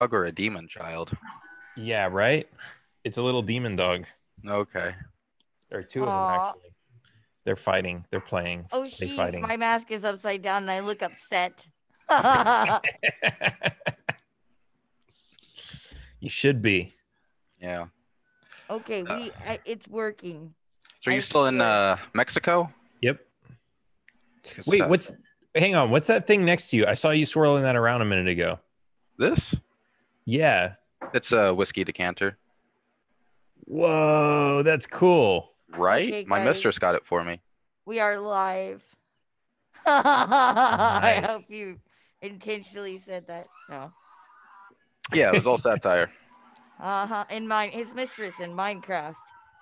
dog or a demon child? Yeah, right? It's a little demon dog. Okay. There are two of them, actually. They're fighting. They're playing. Oh, she's fighting. My mask is upside down and I look upset. You should be. Yeah. Okay, it's working. So are you still in Mexico? Yep. Wait, hang on, what's that thing next to you? I saw you swirling that around a minute ago. This? Yeah. It's a whiskey decanter. Whoa, that's cool. Right? Okay, my mistress got it for me. We are live. Nice. I hope you intentionally said that. No. Yeah, it was all satire. Uh-huh. His mistress in Minecraft.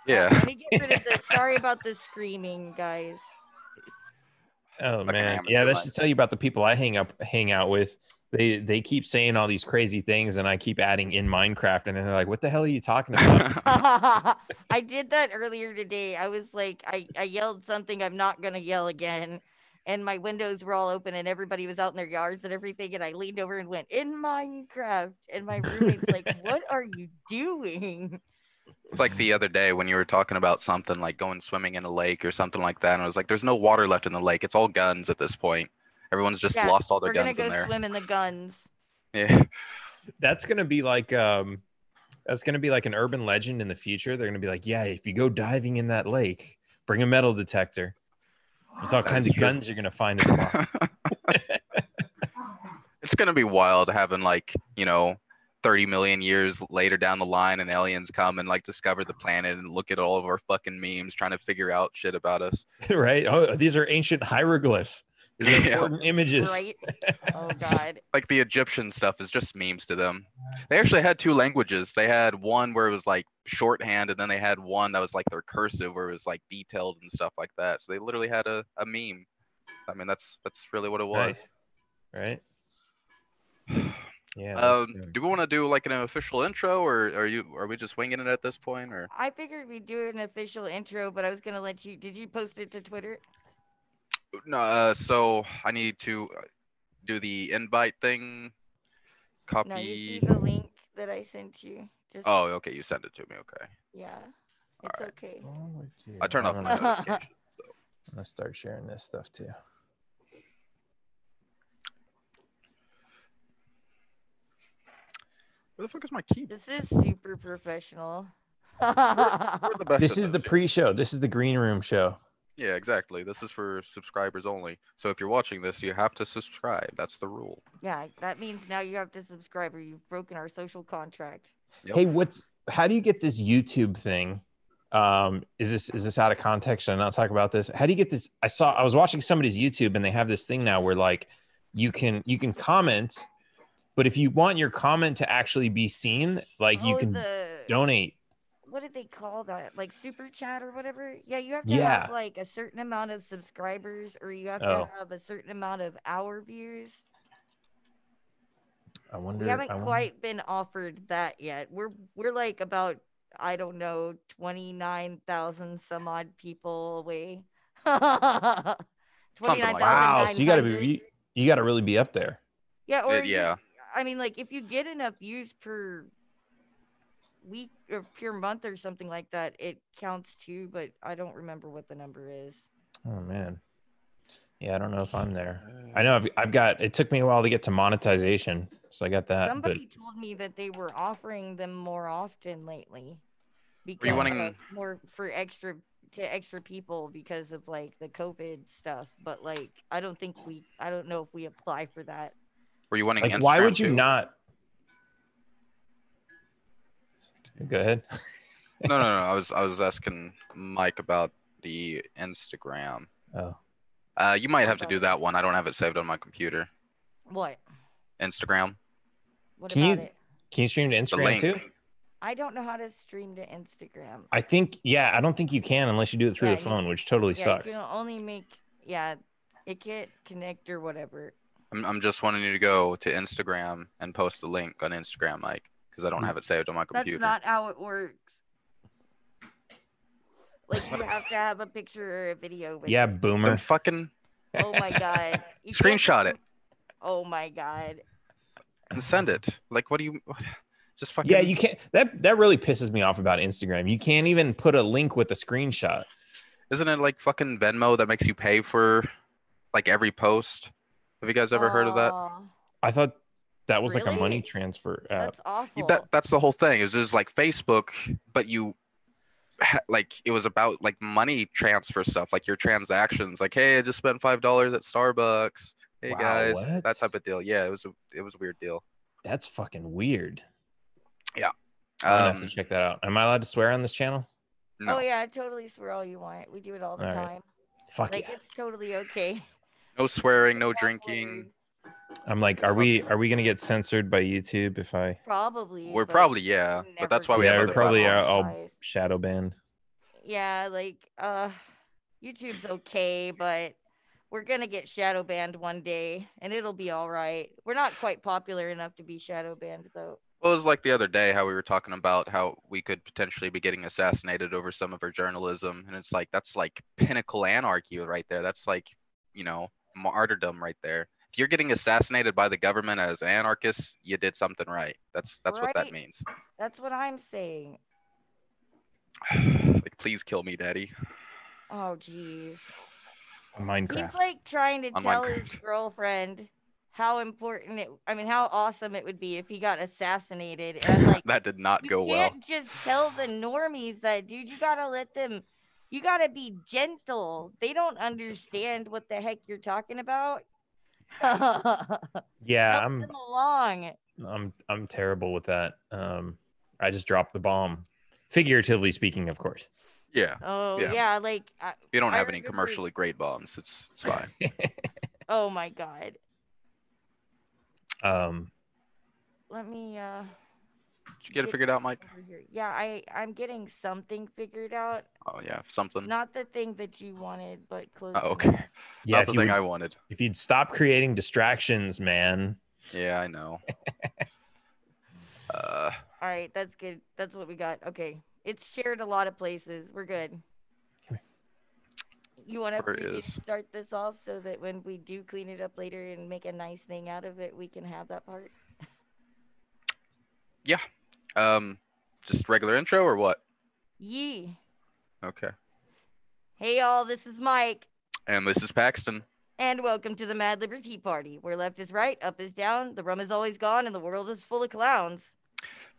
Yeah. Let me get rid of this. Sorry about the screaming, guys. Oh, man. Yeah, that should tell you about the people I hang out with. They keep saying all these crazy things, and I keep adding in Minecraft, and then they're like, what the hell are you talking about? I did that earlier today. I was like, I yelled something I'm not going to yell again, and my windows were all open, and everybody was out in their yards and everything, and I leaned over and went, in Minecraft, and my roommate's like, what are you doing? It's like the other day when you were talking about something like going swimming in a lake or something like that. And I was like, there's no water left in the lake. It's all guns at this point. Everyone's just lost all their guns in there. We're going to go swim in the guns. Yeah. That's going to be like an urban legend in the future. They're going to be like, yeah, if you go diving in that lake, bring a metal detector. There's all kinds of guns you're going to find in the water. It's going to be wild having 30 million years later down the line and aliens come and discover the planet and look at all of our fucking memes trying to figure out shit about us. Right? Oh, these are ancient hieroglyphs. These are important images. Right? Oh, God. Like the Egyptian stuff is just memes to them. They actually had two languages. They had one where it was shorthand, and then they had one that was their cursive where it was detailed and stuff like that. So they literally had a meme. I mean, that's really what it was. Right? Right. Yeah, do we want to do an official intro, or are we just winging it at this point? Or I figured we'd do an official intro, but I was gonna let you. Did you post it to Twitter? No. So I need to do the invite thing. Copy. No, you see the link that I sent you. Just... Oh, okay. You sent it to me. Okay. Yeah. It's right. Okay. Oh, I turned off my notifications. So. I'm gonna start sharing this stuff too. Where the fuck is my key? This is super professional. We're the best. This is the pre-show. This is the green room show. Yeah, exactly. This is for subscribers only. So if you're watching this, you have to subscribe. That's the rule. Yeah, that means now you have to subscribe or you've broken our social contract. Yep. Hey, how do you get this YouTube thing? Is this out of context? Should I not talk about this? How do you get this? I was watching somebody's YouTube and they have this thing now where you can comment. But if you want your comment to actually be seen, you can donate. What did they call that? Super chat or whatever? Yeah, you have to have a certain amount of subscribers, or you have to have a certain amount of hour views. I wonder. We haven't quite been offered that yet. We're about, I don't know, 29,000 some odd people away. 29,000. Wow, so you gotta really be up there. Yeah. Or if you get enough views per week or per month or something like that, it counts too, but I don't remember what the number is. Oh, man. Yeah, I don't know if I'm there. I know it took me a while to get to monetization, so I got that. Somebody told me that they were offering them more often lately because more for extra people because of the COVID stuff, but I don't know if we apply for that. Were you wanting Instagram why would you too? Not? Go ahead. No. I was asking Mike about the Instagram. Oh. You might have to do that one. I don't have it saved on my computer. What? Instagram. What can about you? It? Can you stream to Instagram too? I don't know how to stream to Instagram. I don't think you can unless you do it through the phone, which totally sucks. You can only it can't connect or whatever. I'm just wanting you to go to Instagram and post the link on Instagram, Mike, because I don't have it saved on my computer. That's not how it works. You have to have a picture or a video. With it. Boomer. Then fucking. Oh my God. Screenshot it. Oh my God. and send it. Like, what do you? What? Just fucking. Yeah, you can't. That really pisses me off about Instagram. You can't even put a link with a screenshot. Isn't it like fucking Venmo that makes you pay for like every post? Have you guys ever heard of that? I thought that was like a money transfer app. That's awful. That's the whole thing. It was just like Facebook, but you like it was about like money transfer stuff, like your transactions. Like, hey, I just spent $5 at Starbucks. Hey guys, what? That type of deal. Yeah, it was a weird deal. That's fucking weird. Yeah, I have to check that out. Am I allowed to swear on this channel? No. Oh yeah, totally swear all you want. We do it all the time. Right. Fuck like, yeah. It's totally okay. No swearing, no drinking. I'm like, are we gonna get censored by YouTube if I? Probably. We're probably yeah, but that's why we have. We're probably all shadow banned. Yeah, like YouTube's okay, but we're gonna get shadow banned one day, and it'll be all right. We're not quite popular enough to be shadow banned though. Well, it was like the other day how we were talking about how we could potentially be getting assassinated over some of our journalism, and it's like that's like pinnacle anarchy right there. That's like, you know, martyrdom right there. If you're getting assassinated by the government as an anarchist, you did something right. That's right. What that means. That's what I'm saying. Like, please kill me, daddy. Oh jeez. Minecraft. He's like trying to tell his girlfriend how important it, I mean, how awesome it would be if he got assassinated. And I'm like, that did not go well. You can't just tell the normies that, dude, you gotta let them, you gotta be gentle. They don't understand what the heck you're talking about. Yeah, help them along. I'm terrible with that. I just dropped the bomb, figuratively speaking, of course. Yeah. Oh yeah, yeah, like you don't have any commercially great bombs. It's fine. Oh my god. Let me did you get it figured out, Mike? Yeah, I'm getting something figured out. Oh yeah, something. Not the thing that you wanted, but close. Oh, okay. Yeah, not the thing I wanted. If you'd stop creating distractions, man. Yeah, I know. All right, that's good. That's what we got. Okay. It's shared a lot of places. We're good. You want to start this off so that when we do clean it up later and make a nice thing out of it, we can have that part? Yeah. Just regular intro or what? Yee. Okay. Hey, all. This is Mike. And this is Paxton. And welcome to the Mad Liberty Party, where left is right, up is down, the rum is always gone, and the world is full of clowns.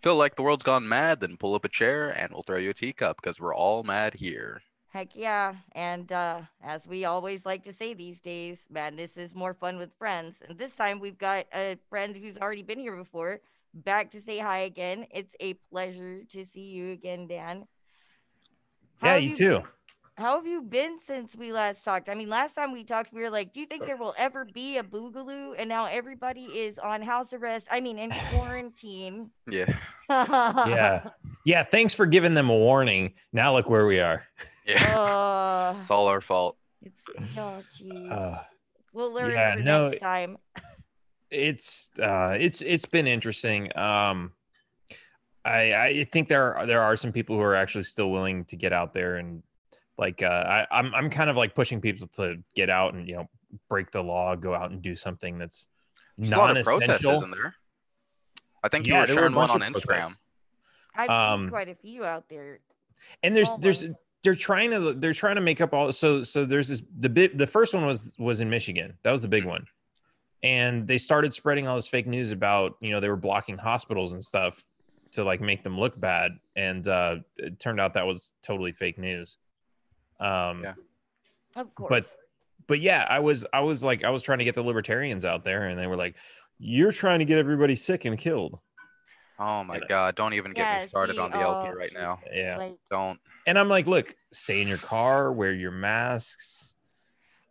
Feel like the world's gone mad, then pull up a chair and we'll throw you a teacup because we're all mad here. Heck yeah. And as we always like to say these days, madness is more fun with friends. And this time we've got a friend who's already been here before back to say hi again. It's a pleasure to see you again, Dan. Yeah, you too. How have you been since we last talked? I mean, last time we talked, we were like, do you think there will ever be a boogaloo? And now everybody is on house arrest. I mean, in quarantine. Yeah. Yeah. Yeah. Thanks for giving them a warning. Now look where we are. Yeah. It's all our fault. Oh, geez. We'll learn next time. It's been interesting. I think there are some people who are actually still willing to get out there and, like, I'm kind of like pushing people to get out and, you know, break the law, go out and do something that's non-essential. There's a lot of protests, isn't there? I think you were showing one on Instagram. I've seen quite a few out there. And they're trying to make up all. So there's this, the first one was in Michigan. That was the big one. And they started spreading all this fake news about, you know, they were blocking hospitals and stuff to like make them look bad. And it turned out that was totally fake news. Yeah, of course. But yeah, I was trying to get the libertarians out there, and they were like, "You're trying to get everybody sick and killed." Oh my god! Don't even get me started on the LP right now. Yeah, like, don't. And I'm like, look, stay in your car, wear your masks.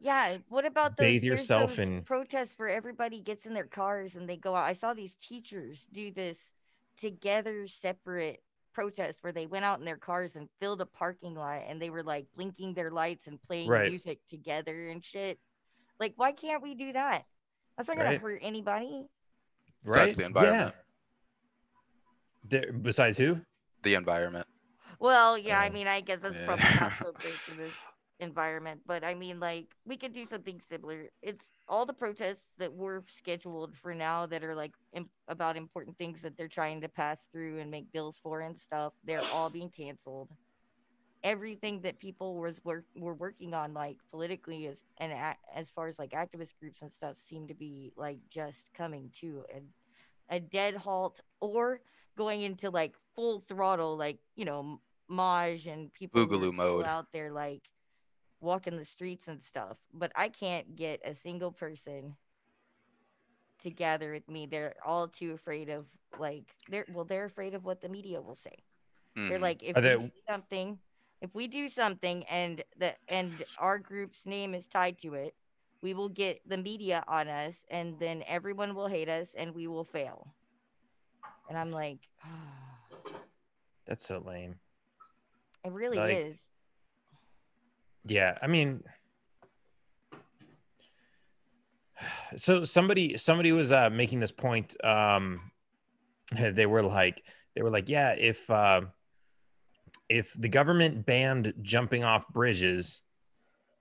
Yeah. What about those? Bathe yourself in protests where everybody gets in their cars and they go out. I saw these teachers do this together, separate protest where they went out in their cars and filled a parking lot, and they were like blinking their lights and playing music together and shit. Like, why can't we do that? That's not gonna hurt anybody. Right? Besides the environment. Yeah. Besides who? The environment. Well, yeah, I mean, I guess that's probably not so big to this. environment, but I mean, like, we could do something similar. It's all the protests that were scheduled for now that are like about important things that they're trying to pass through and make bills for and stuff. They're all being canceled. Everything that people were working on, like politically, as and as far as like activist groups and stuff, seem to be like just coming to a dead halt or going into like full throttle, like, you know, Maj and people Boogaloo mode out there, like walking the streets and stuff, but I can't get a single person to gather with me. They're all too afraid of, like, they're afraid of what the media will say. They're like, if we do something and our group's name is tied to it, we will get the media on us, and then everyone will hate us and we will fail. And I'm like, oh. That's so lame. It really is. Yeah, I mean, so somebody was making this point. They were like, yeah, if the government banned jumping off bridges,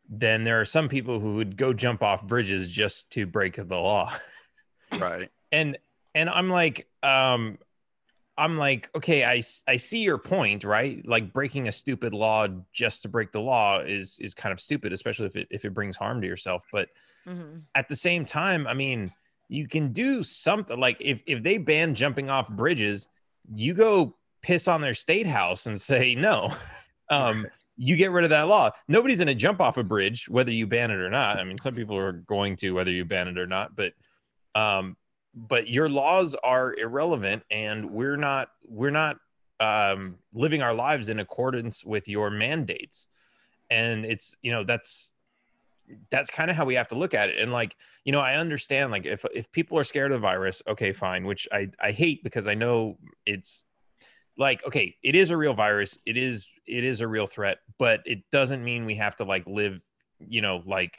then there are some people who would go jump off bridges just to break the law, right? And I'm like, okay, I see your point, right? Like, breaking a stupid law just to break the law is kind of stupid, especially if it brings harm to yourself. But at the same time, I mean, you can do something. Like, if they ban jumping off bridges, you go piss on their state house and say, no, you get rid of that law. Nobody's going to jump off a bridge, whether you ban it or not. I mean, some people are going to, whether you ban it or not, but your laws are irrelevant, and we're not living our lives in accordance with your mandates. And it's, you know, that's kind of how we have to look at it. And, like, you know, I understand, like, if people are scared of the virus, okay, fine, which I hate, because I know it's like, okay, it is a real virus. It is a real threat, but it doesn't mean we have to, like, live, you know, like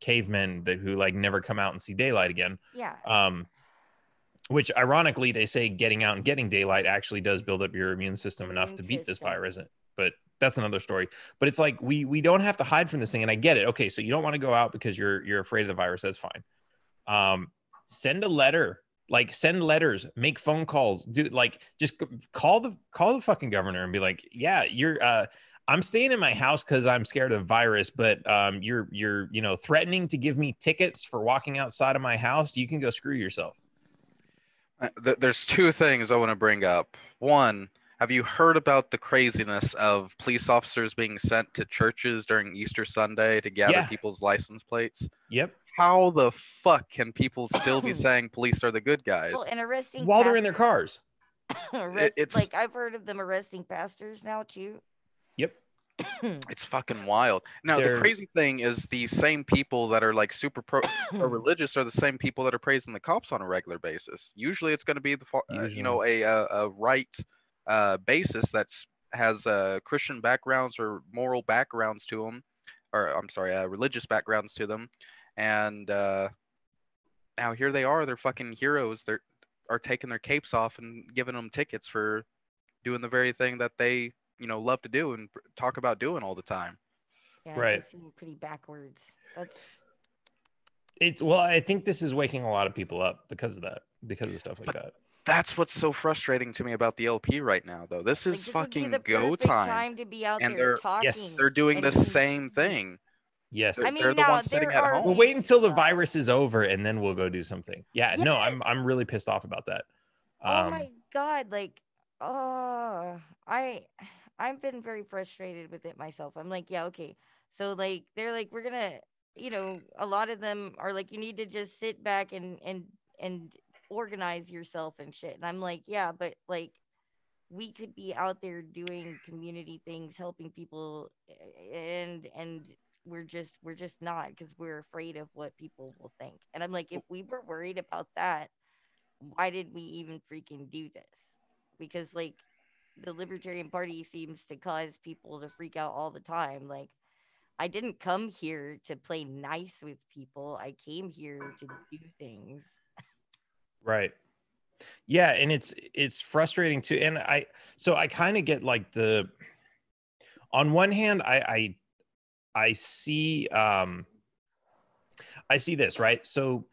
cavemen who, like, never come out and see daylight again. Yeah. Which, ironically, they say getting out and getting daylight actually does build up your immune system enough to beat this virus. But that's another story. But it's like, we don't have to hide from this thing. And I get it. Okay, so you don't want to go out because you're afraid of the virus. That's fine. Send a letter. Like, send letters, make phone calls, dude. Like, just call the fucking governor and be like, yeah, I'm staying in my house because I'm scared of the virus, but you're you know, threatening to give me tickets for walking outside of my house. You can go screw yourself. There's two things I want to bring up. One, have you heard about the craziness of police officers being sent to churches during Easter Sunday to gather people's license plates? Yep. How the fuck can people still be saying police are the good guys? Well, and arresting while they're in their cars. It's like, I've heard of them arresting pastors now too. Yep. It's fucking wild. Now, the crazy thing is, the same people that are, like, super pro or religious are the same people that are praising the cops on a regular basis. Usually it's going to be a right basis that has Christian backgrounds or moral backgrounds to them, or I'm sorry, religious backgrounds to them. And now here they are, they're fucking heroes. They are taking their capes off and giving them tickets for doing the very thing that they, you know, love to do and talk about doing all the time. Yeah, right. They seem pretty backwards. Well, I think this is waking a lot of people up because of stuff like that. That's what's so frustrating to me about the LP right now, though. This is fucking go time to be out there talking. Yes, they're doing the same thing. Yes, I mean, they're the ones sitting at home. We'll wait until the virus is over, and then we'll go do something. Yeah, yes. No, I'm really pissed off about that. Oh my god, like, oh, I've been very frustrated with it myself. I'm like, yeah, okay, so, like, they're like, we're gonna, you know, a lot of them are like, you need to just sit back and organize yourself and shit. And I'm like, yeah, but, like, we could be out there doing community things, helping people, and we're just not, because we're afraid of what people will think. And I'm like, if we were worried about that, why did we even freaking do this? Because, like, the Libertarian Party seems to cause people to freak out all the time. Like, I didn't come here to play nice with people. I came here to do things. Right. Yeah, and it's frustrating too. And I kind of get, like, on one hand, I I see this, right? So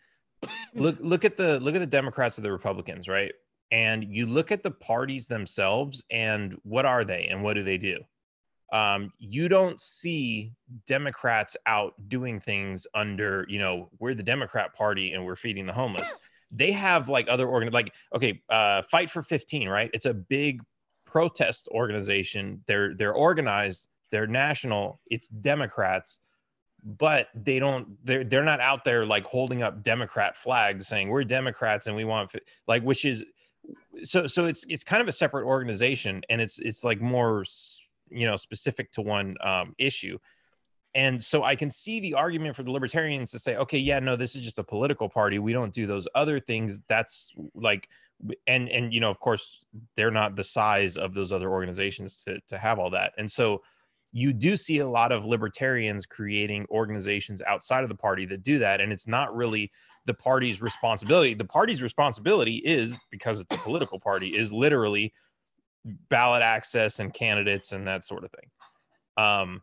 look at the Democrats and the Republicans, right? And you look at the parties themselves, and what are they and what do they do? You don't see Democrats out doing things under, you know, we're the Democrat Party and we're feeding the homeless. They have like other Fight for 15, right? It's a big protest organization. They're organized. They're national. It's Democrats, but they're not out there like holding up Democrat flags saying we're Democrats and we want like, which is so it's kind of a separate organization, and it's like more, you know, specific to one issue. And so I can see the argument for the libertarians to say, okay, yeah, no, this is just a political party. We don't do those other things. That's like, and you know, of course, they're not the size of those other organizations to have all that. And so you do see a lot of libertarians creating organizations outside of the party that do that. And it's not really the party's responsibility. The party's responsibility is, because it's a political party, is literally ballot access and candidates and that sort of thing.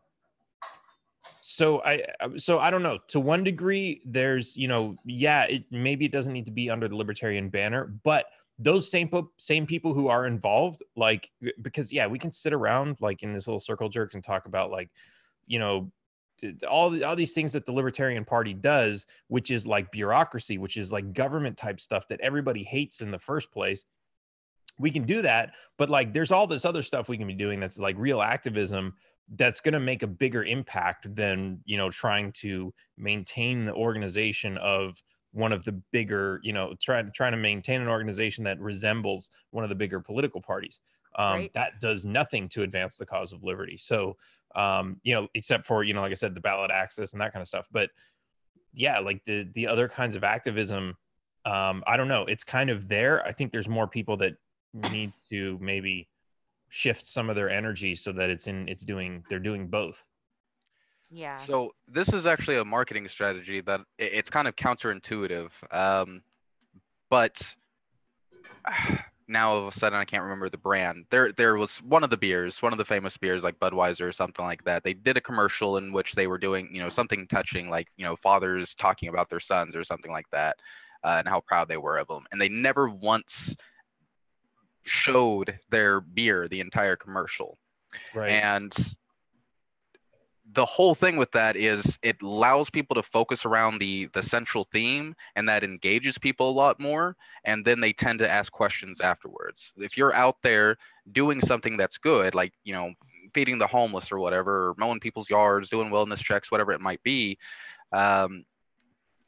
So I don't know. To one degree, there's, you know, yeah, maybe it doesn't need to be under the libertarian banner, but those same people who are involved, like, because yeah, we can sit around like in this little circle jerk and talk about like, you know, all these things that the Libertarian Party does, which is like bureaucracy, which is like government type stuff that everybody hates in the first place. We can do that, but like there's all this other stuff we can be doing that's like real activism that's going to make a bigger impact than, you know, trying to maintain the organization of one of the bigger, you know, trying to maintain an organization that resembles one of the bigger political parties. Right. That does nothing to advance the cause of liberty. So, you know, except for, you know, like I said, the ballot access and that kind of stuff. But yeah, like the other kinds of activism, I don't know. It's kind of there. I think there's more people that need to maybe shift some of their energy so that they're doing both. Yeah. So this is actually a marketing strategy that it's kind of counterintuitive. But now all of a sudden I can't remember the brand. There was one of the famous beers like Budweiser or something like that. They did a commercial in which they were doing, you know, something touching, like, you know, fathers talking about their sons or something like that, and how proud they were of them. And they never once showed their beer the entire commercial, right? And the whole thing with that is it allows people to focus around the central theme, and that engages people a lot more, and then they tend to ask questions afterwards. If you're out there doing something that's good, like, you know, feeding the homeless or whatever, or mowing people's yards, doing wellness checks, whatever it might be,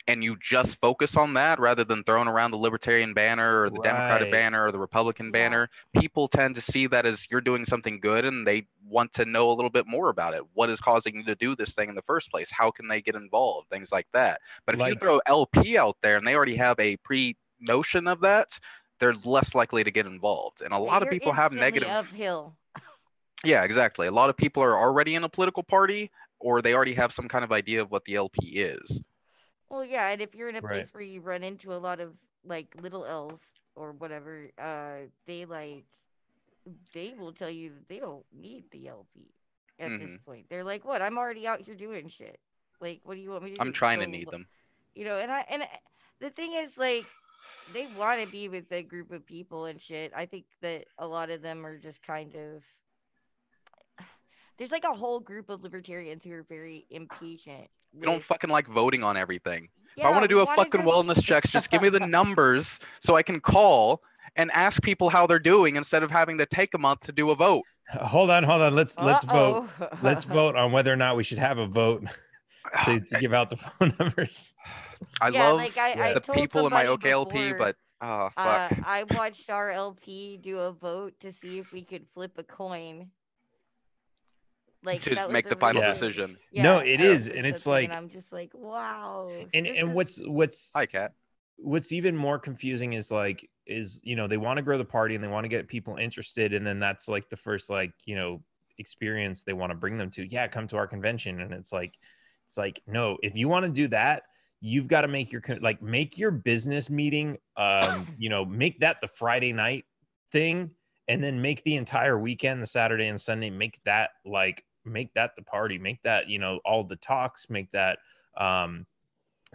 and you just focus on that rather than throwing around the libertarian banner or the right. Democratic banner or the Republican banner, people tend to see that as you're doing something good, and they want to know a little bit more about it. What is causing you to do this thing in the first place? How can they get involved? Things like that. But if you throw LP out there and they already have a pre-notion of that, they're less likely to get involved. And a lot of people have negative... uphill. Yeah, exactly. A lot of people are already in a political party, or they already have some kind of idea of what the LP is. Well, yeah, and if you're in a place where you run into a lot of, like, little L's or whatever, they will tell you that they don't need the LP at this point. They're like, what? I'm already out here doing shit. Like, what do you want me to do? I'm trying to need them. You know, and the thing is, like, they want to be with a group of people and shit. I think that a lot of them are just kind of... There's, like, a whole group of libertarians who are very impatient. We don't fucking like voting on everything. Yeah, if I want to do a fucking wellness check, just give me the numbers so I can call and ask people how they're doing instead of having to take a month to do a vote. Hold on. Let's vote. Let's vote on whether or not we should have a vote to give out the phone numbers. I love the people in my OKLP, before, but oh, fuck. I watched our LP do a vote to see if we could flip a coin. Like, to make the final decision. Yeah, no, it is, and it's like, and I'm just like, wow. And what's even more confusing is like, is, you know, they want to grow the party and they want to get people interested, and then that's like the first, like, you know, experience they want to bring them to. Yeah, come to our convention, and it's like no, if you want to do that, you've got to make your business meeting, you know, make that the Friday night thing, and then make the entire weekend, the Saturday and Sunday, make that like make that the party, make that, you know, all the talks, make that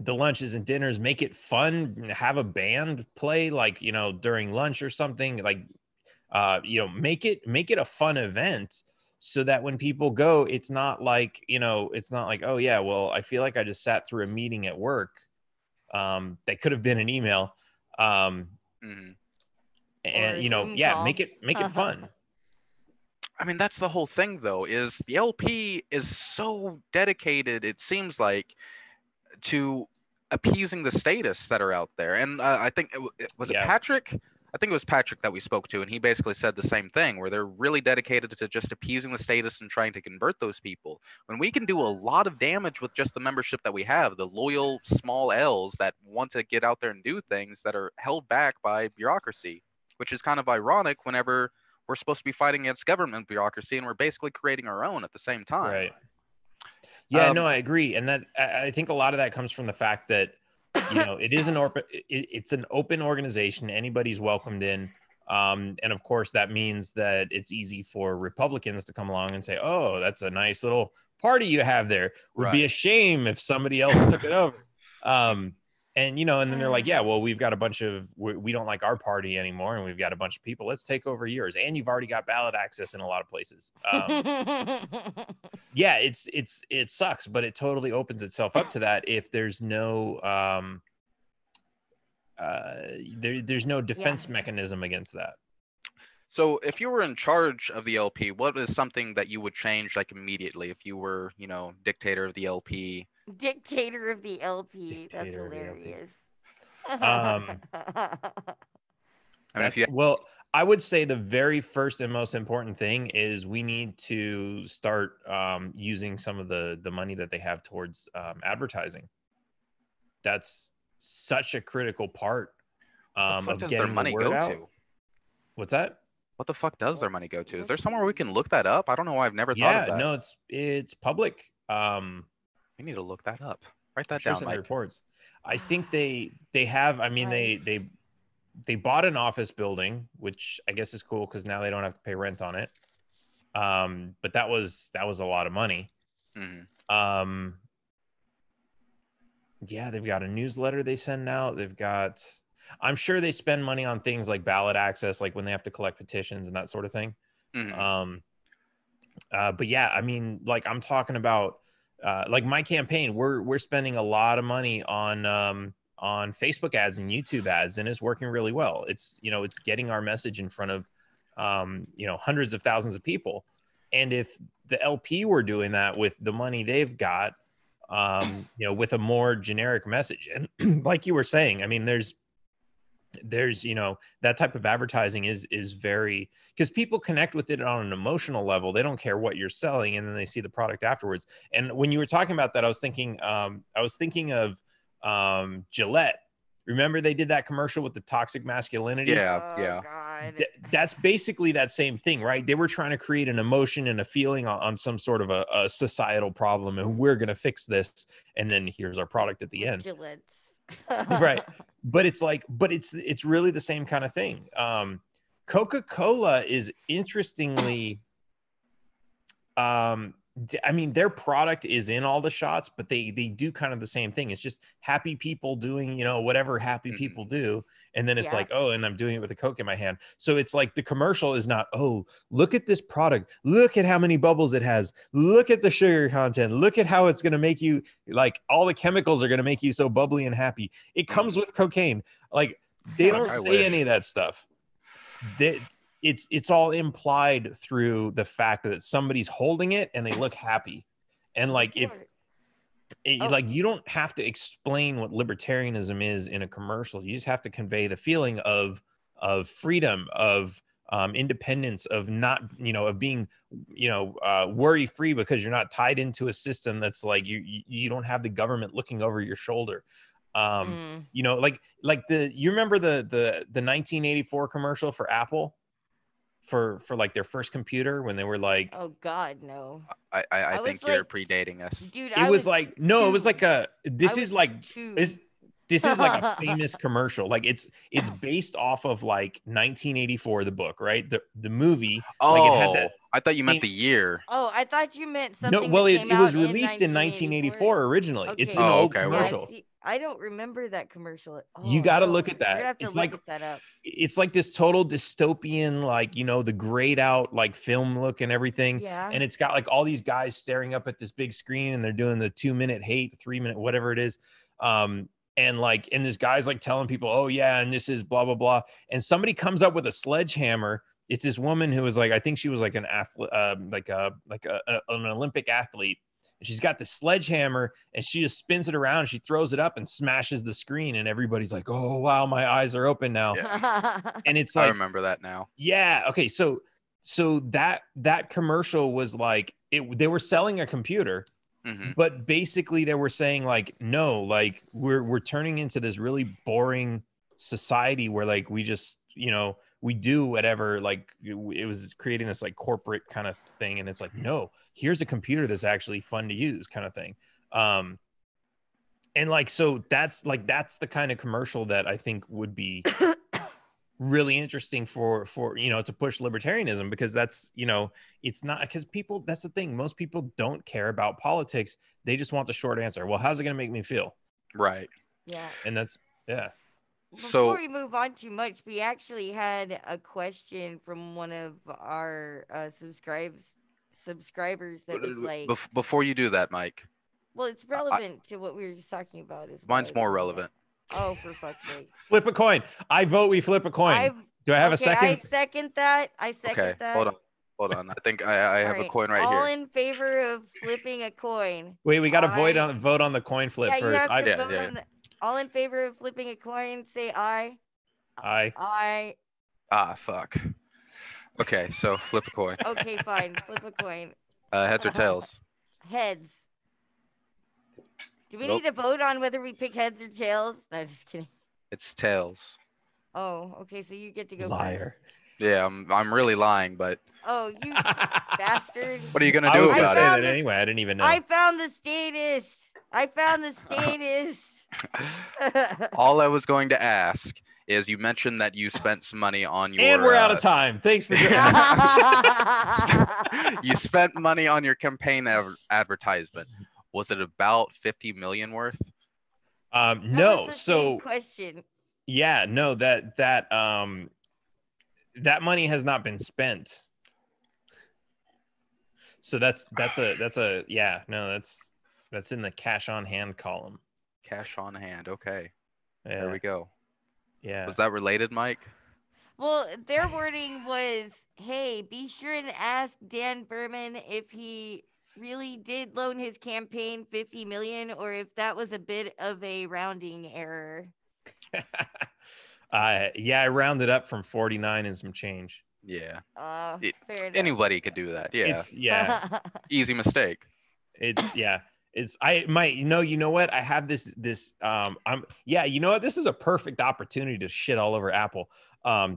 the lunches and dinners, make it fun, have a band play, like, you know, during lunch or something, like, you know, make it a fun event so that when people go, it's not like, you know, it's not like, oh yeah, well, I feel like I just sat through a meeting at work. That could have been an email. And you know, yeah, make it fun. I mean, that's the whole thing though, is the LP is so dedicated, it seems like, to appeasing the statists that are out there. And I think it was Patrick? I think it was Patrick that we spoke to, and he basically said the same thing, where they're really dedicated to just appeasing the status and trying to convert those people, when we can do a lot of damage with just the membership that we have, the loyal small L's that want to get out there and do things that are held back by bureaucracy, which is kind of ironic whenever we're supposed to be fighting against government bureaucracy and we're basically creating our own at the same time. Right. Yeah, no, I agree. And that, I think a lot of that comes from the fact that, you know, it is an open, it's an open organization. Anybody's welcomed in. And of course, that means that it's easy for Republicans to come along and say, oh, that's a nice little party you have there. Would be a shame if somebody else took it over. And, you know, and then they're like, yeah, well, we've got a bunch of, we don't like our party anymore. And we've got a bunch of people. Let's take over yours. And you've already got ballot access in a lot of places. Yeah, it sucks, but it totally opens itself up to that if there's no, there's no defense mechanism against that. So if you were in charge of the LP, what is something that you would change, like, immediately if you were, you know, dictator of the LP? Dictator of the LP. Dictator, that's hilarious. LP. Well, I would say the very first and most important thing is we need to start using some of the money that they have towards advertising. That's such a critical part of getting their money the word out. To? What's that? What the fuck does their money go to? Is there somewhere we can look that up? I don't know why I've never thought of that. Yeah, no, it's public. We need to look that up. Write that down, Mike. Reports. I think they have, I mean, they bought an office building, which I guess is cool because now they don't have to pay rent on it. But that was a lot of money. Yeah, they've got a newsletter they send out. They've got... I'm sure they spend money on things like ballot access, like when they have to collect petitions and that sort of thing. But yeah, I mean, like I'm talking about, like my campaign, we're spending a lot of money on Facebook ads and YouTube ads, and it's working really well. It's, you know, it's getting our message in front of, you know, hundreds of thousands of people. And if the LP were doing that with the money they've got, you know, with a more generic message, and like you were saying, I mean, there's you know, that type of advertising is very, because people connect with it on an emotional level. They don't care what you're selling, and then they see the product afterwards. And when you were talking about that, I was thinking of Gillette. Remember they did that commercial with the toxic masculinity? Yeah. That's basically that same thing, right? They were trying to create an emotion and a feeling on some sort of a societal problem, and we're gonna fix this, and then here's our product at the end. Gillette. Right. But it's like, but it's really the same kind of thing. Coca-Cola is interestingly, I mean, their product is in all the shots, but they do kind of the same thing. It's just happy people doing, you know, whatever happy people do. And then it's like, oh, and I'm doing it with a Coke in my hand. So it's like the commercial is not, oh, look at this product. Look at how many bubbles it has. Look at the sugar content. Look at how it's going to make you, like, all the chemicals are going to make you so bubbly and happy. It comes with cocaine. Like, they don't say any of that stuff. It's all implied through the fact that somebody's holding it and they look happy. And like, like, you don't have to explain what libertarianism is in a commercial. You just have to convey the feeling of freedom, of independence, of not, you know, of being, you know, worry free, because you're not tied into a system that's like, you don't have the government looking over your shoulder. You know, like you remember the 1984 commercial for Apple? For like their first computer, when they were like, oh god, no, I think you're predating us, dude. It was like, no, it was like a, this is like, This is like a famous commercial. Like it's based off of like 1984, the book, right? The movie. Oh, like it had that I thought you meant the year. Oh, I thought you meant something. No, well, it was released in 1984 originally. Okay. It's an old commercial. Well, I don't remember that commercial. Oh, you got to look at that. You're gonna have to look that up. It's like this total dystopian, like, you know, the grayed out, like film look and everything. Yeah. And it's got like all these guys staring up at this big screen and they're doing the 2-minute hate, 3-minute, whatever it is. And this guy's like telling people, oh yeah, and this is blah, blah, blah. And somebody comes up with a sledgehammer. It's this woman who was like, I think she was like an athlete, an Olympic athlete. She's got the sledgehammer and she just spins it around and she throws it up and smashes the screen and everybody's like, oh, wow, my eyes are open now. Yeah. And it's like, I remember that now. Yeah. Okay. So that commercial was like, they were selling a computer, mm-hmm. but basically they were saying like, no, like we're turning into this really boring society where like, we just, you know, we do whatever, like it was creating this like corporate kind of thing. And it's like, no, here's a computer that's actually fun to use kind of thing. And like, so that's the kind of commercial that I think would be really interesting for, you know, to push libertarianism, because that's, you know, it's not because people, that's the thing. Most people don't care about politics. They just want the short answer. Well, how's it going to make me feel? Right. Yeah. And that's, yeah. Before we move on too much, we actually had a question from one of our subscribers that was like... Before you do that, Mike. Well, it's relevant to what we were just talking about. Mine's more relevant. Oh, for fuck's sake. Flip a coin. I vote we flip a coin. Do I have a second? I second that. Hold on. I think I have a coin right here. All in favor of flipping a coin. Wait, we got to vote on the coin flip first. All in favor of flipping a coin, say aye. Aye. Aye. Ah, fuck. Okay, so flip a coin. Okay, fine. Flip a coin. Heads or tails? Heads. Do we need to vote on whether we pick heads or tails? No, just kidding. It's tails. Oh, okay, so you get to go first. Yeah, I'm really lying, but... Oh, you bastard. What are you going to do about it? Anyway, I didn't even know. I found the status. All I was going to ask is, you mentioned that you spent some money on your... And we're out of time. Thanks for doing that. You spent money on your campaign advertisement. Was it about 50 million worth? No. So question. Yeah, no, that money has not been spent. So that's in the cash on hand column. Cash on hand. Okay. Yeah. There we go. Yeah. Was that related, Mike? Well, their wording was, hey, be sure and ask Dan Behrman if he really did loan his campaign 50 million or if that was a bit of a rounding error. Yeah, I rounded up from 49 and some change. Yeah. Fair enough. Anybody could do that. Yeah. Easy mistake. I have this this is a perfect opportunity to shit all over Apple,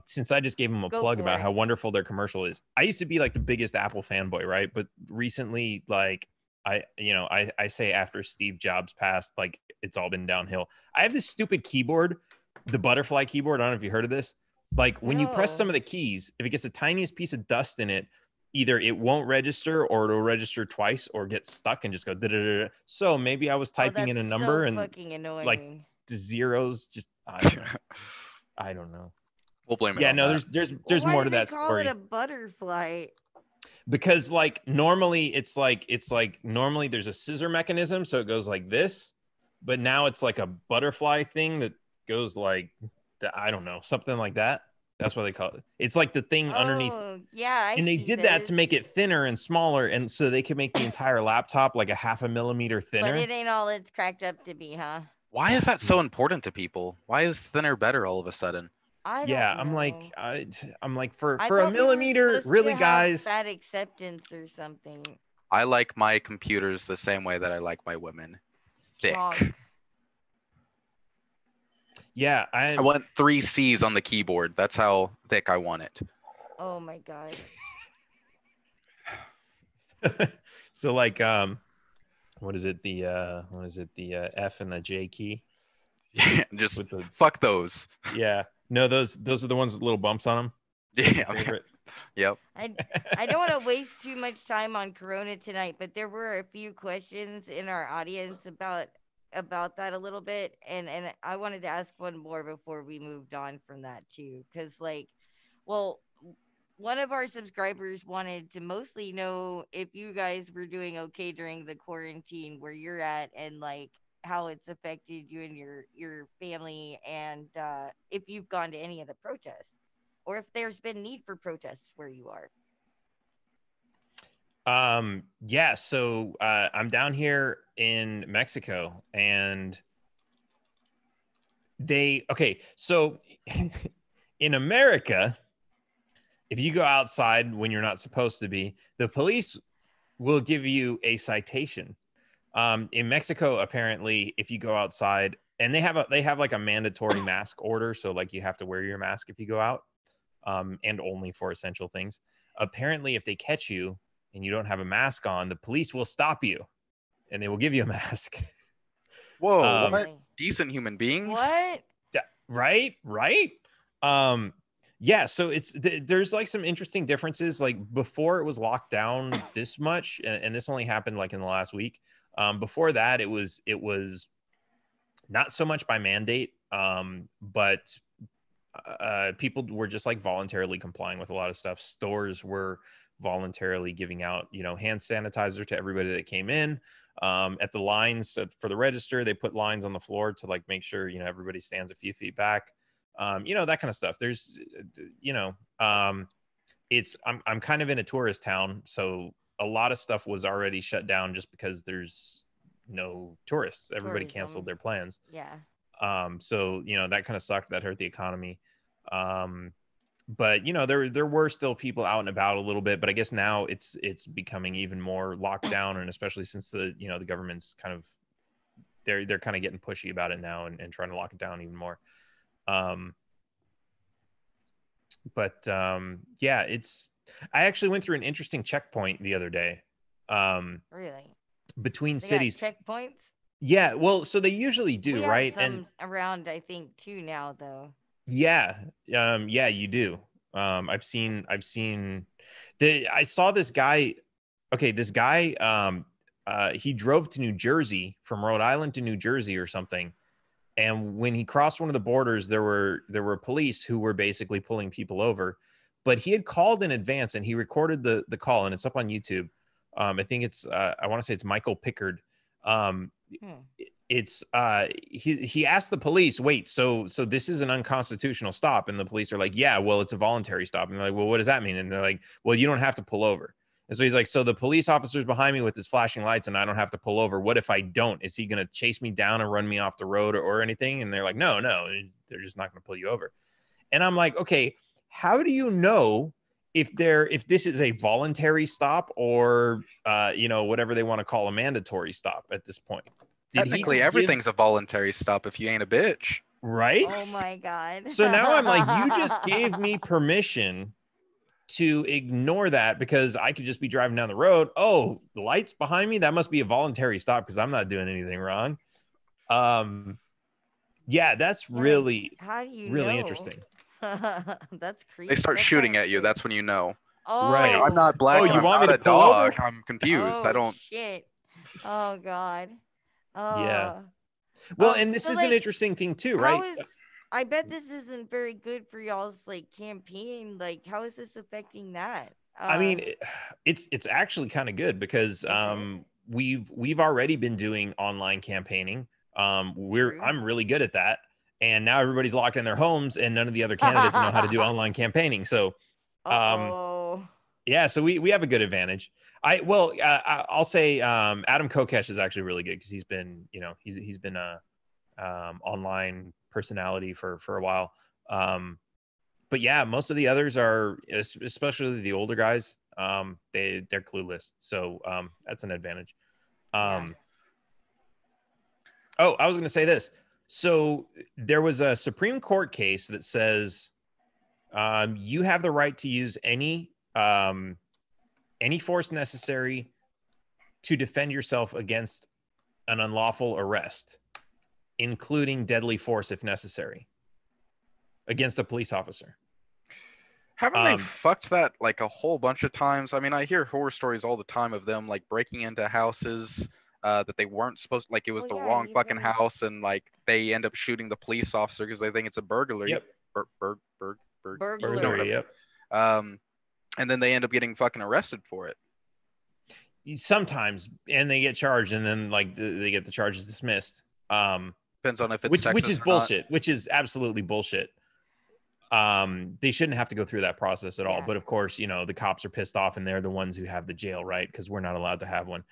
since I just gave them a plug about how wonderful their commercial is. I used to be like the biggest Apple fanboy, right? But recently, like I say after Steve Jobs passed, like it's all been downhill. I have this stupid keyboard, the butterfly keyboard. I don't know if you heard of this. Like when you press some of the keys, if it gets the tiniest piece of dust in it, either it won't register or it'll register twice or get stuck and just go da-da-da-da. So maybe I was typing in a number and like the zeros just, I don't know. We'll blame it. Yeah, no, there's more to that story. Why do they call it a butterfly? Because like normally normally there's a scissor mechanism. So it goes like this, but now it's like a butterfly thing that goes like, I don't know, something like that. That's what they call it. It's like the thing underneath. Yeah. And they did that to make it thinner and smaller. And so they could make the entire laptop like a half a millimeter thinner. But it ain't all it's cracked up to be, huh? Why is that so important to people? Why is thinner better all of a sudden? I don't know. I'm like for a millimeter, really, guys? That acceptance or something. I like my computers the same way that I like my women. Thick. Talk. Yeah, I want 3 C's on the keyboard. That's how thick I want it. Oh my god. So like what is it, the F and the J key? Yeah, just with the, fuck those. Yeah, no, those are the ones with little bumps on them. Yeah. Yep. I don't want to waste too much time on Corona tonight, but there were a few questions in our audience about that a little bit, and I wanted to ask one more before we moved on from that too, because one of our subscribers wanted to mostly know if you guys were doing okay during the quarantine, where you're at, and how it's affected you and your family, and if you've gone to any of the protests, or if there's been need for protests where you are. Yeah, so I'm down here in Mexico, and so in America, if you go outside when you're not supposed to be, the police will give you a citation. In Mexico, apparently, if you go outside, and they have like a mandatory mask order, so you have to wear your mask if you go out, and only for essential things. Apparently, if they catch you and you don't have a mask on, the police will stop you, and they will give you a mask. Whoa! What? Decent human beings. What? Right. Yeah. So there's some interesting differences. Before it was locked down this much, and this only happened in the last week. Before that, it was not so much by mandate, but people were just voluntarily complying with a lot of stuff. Stores were voluntarily giving out, hand sanitizer to everybody that came in. At the lines for the register, they put lines on the floor to make sure everybody stands a few feet back. That kind of stuff. There's, I'm kind of in a tourist town, so a lot of stuff was already shut down just because there's no tourists. Everybody canceled their plans. Yeah. So that kind of sucked. That hurt the economy. But there were still people out and about a little bit, but I guess now it's becoming even more locked down, and especially since the government's kind of they're kind of getting pushy about it now and trying to lock it down even more. Yeah, I actually went through an interesting checkpoint the other day. Really? Between cities. Checkpoints? Yeah, well, so they usually do, right? And around, I think, too now though. Yeah. Yeah, you do. I saw this guy. Okay. This guy, he drove to New Jersey from Rhode Island to New Jersey or something. And when he crossed one of the borders, there were police who were basically pulling people over, but he had called in advance, and he recorded the call, and it's up on YouTube. I think it's, I want to say it's Michael Pickard. He asked the police, wait, so this is an unconstitutional stop? And the police are like, yeah, well, it's a voluntary stop. And they're like, well, what does that mean? And they're like, well, you don't have to pull over. And so he's like, so the police officer's behind me with his flashing lights and I don't have to pull over. What if I don't? Is he going to chase me down and run me off the road or anything? And they're like, no, they're just not going to pull you over. And I'm like, okay, how do you know if this is a voluntary stop or, whatever they want to call a mandatory stop at this point? Technically, everything's a voluntary stop if you ain't a bitch. Right? Oh, my God. So now I'm like, you just gave me permission to ignore that because I could just be driving down the road. Oh, the light's behind me? That must be a voluntary stop because I'm not doing anything wrong. Yeah, that's really, how do you really know? Interesting. That's creepy. They start shooting at you. That's when you know. Oh. Right. I'm not black. Oh, you want me to pull over? I'm confused. Oh, I don't. Shit. Oh, God. Yeah. Well, and this is an interesting thing too, right? I bet this isn't very good for y'all's campaign. How is this affecting that? I mean, it's actually kind of good because we've already been doing online campaigning. I'm really good at that, and now everybody's locked in their homes, and none of the other candidates know how to do online campaigning. So, yeah, so we have a good advantage. I'll say Adam Kokesh is actually really good because he's been, he's been a online personality for a while. But yeah, most of the others are, especially the older guys, they're clueless. So that's an advantage. Yeah. Oh, I was going to say this. So there was a Supreme Court case that says you have the right to use any force necessary to defend yourself against an unlawful arrest. including deadly force if necessary against a police officer. Haven't they fucked that like a whole bunch of times? I mean, I hear horror stories all the time of them like breaking into houses that they weren't supposed to, like it was the wrong fucking house, and like they end up shooting the police officer because they think it's a burglary. Yep. Burglary. Yep. And then they end up getting fucking arrested for it. Sometimes, and they get charged, and then like they get the charges dismissed. Depends on if it's which is bullshit, which is absolutely bullshit. They shouldn't have to go through that process at all. Yeah. But of course, you know, the cops are pissed off, and they're the ones who have the jail, right? Because we're not allowed to have one.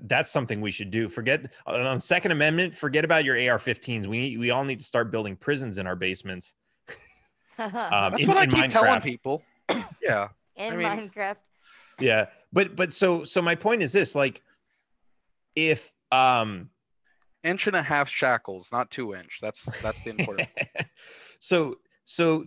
That's something we should do. Forget on Second Amendment. Forget about your AR-15s. We all need to start building prisons in our basements. That's what I keep telling people. Yeah. Minecraft. Yeah, but so my point is this: like, if inch and a half shackles, not 2 inch. That's the important. So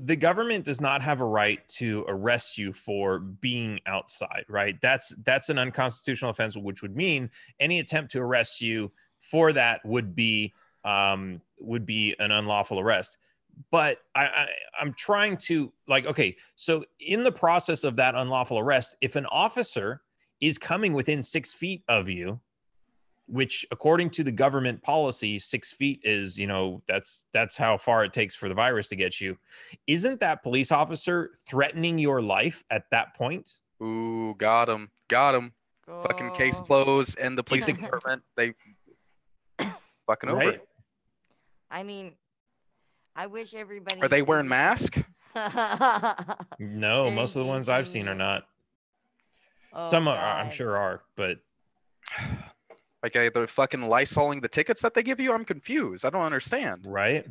the government does not have a right to arrest you for being outside, right? That's an unconstitutional offense, which would mean any attempt to arrest you for that would be an unlawful arrest. But I'm trying to, like, okay, so in the process of that unlawful arrest, if an officer is coming within 6 feet of you, which according to the government policy, 6 feet is, you know, that's how far it takes for the virus to get you. Isn't that police officer threatening your life at that point? Ooh, got him. Oh. Fucking case closed, and the police department, they fucking over. Right? I mean, I wish everybody... Are they wearing masks? No, most of the ones I've seen are not. Oh, some are, I'm sure are, but... Like, they're fucking Lysoling the tickets that they give you? I'm confused. I don't understand. Right?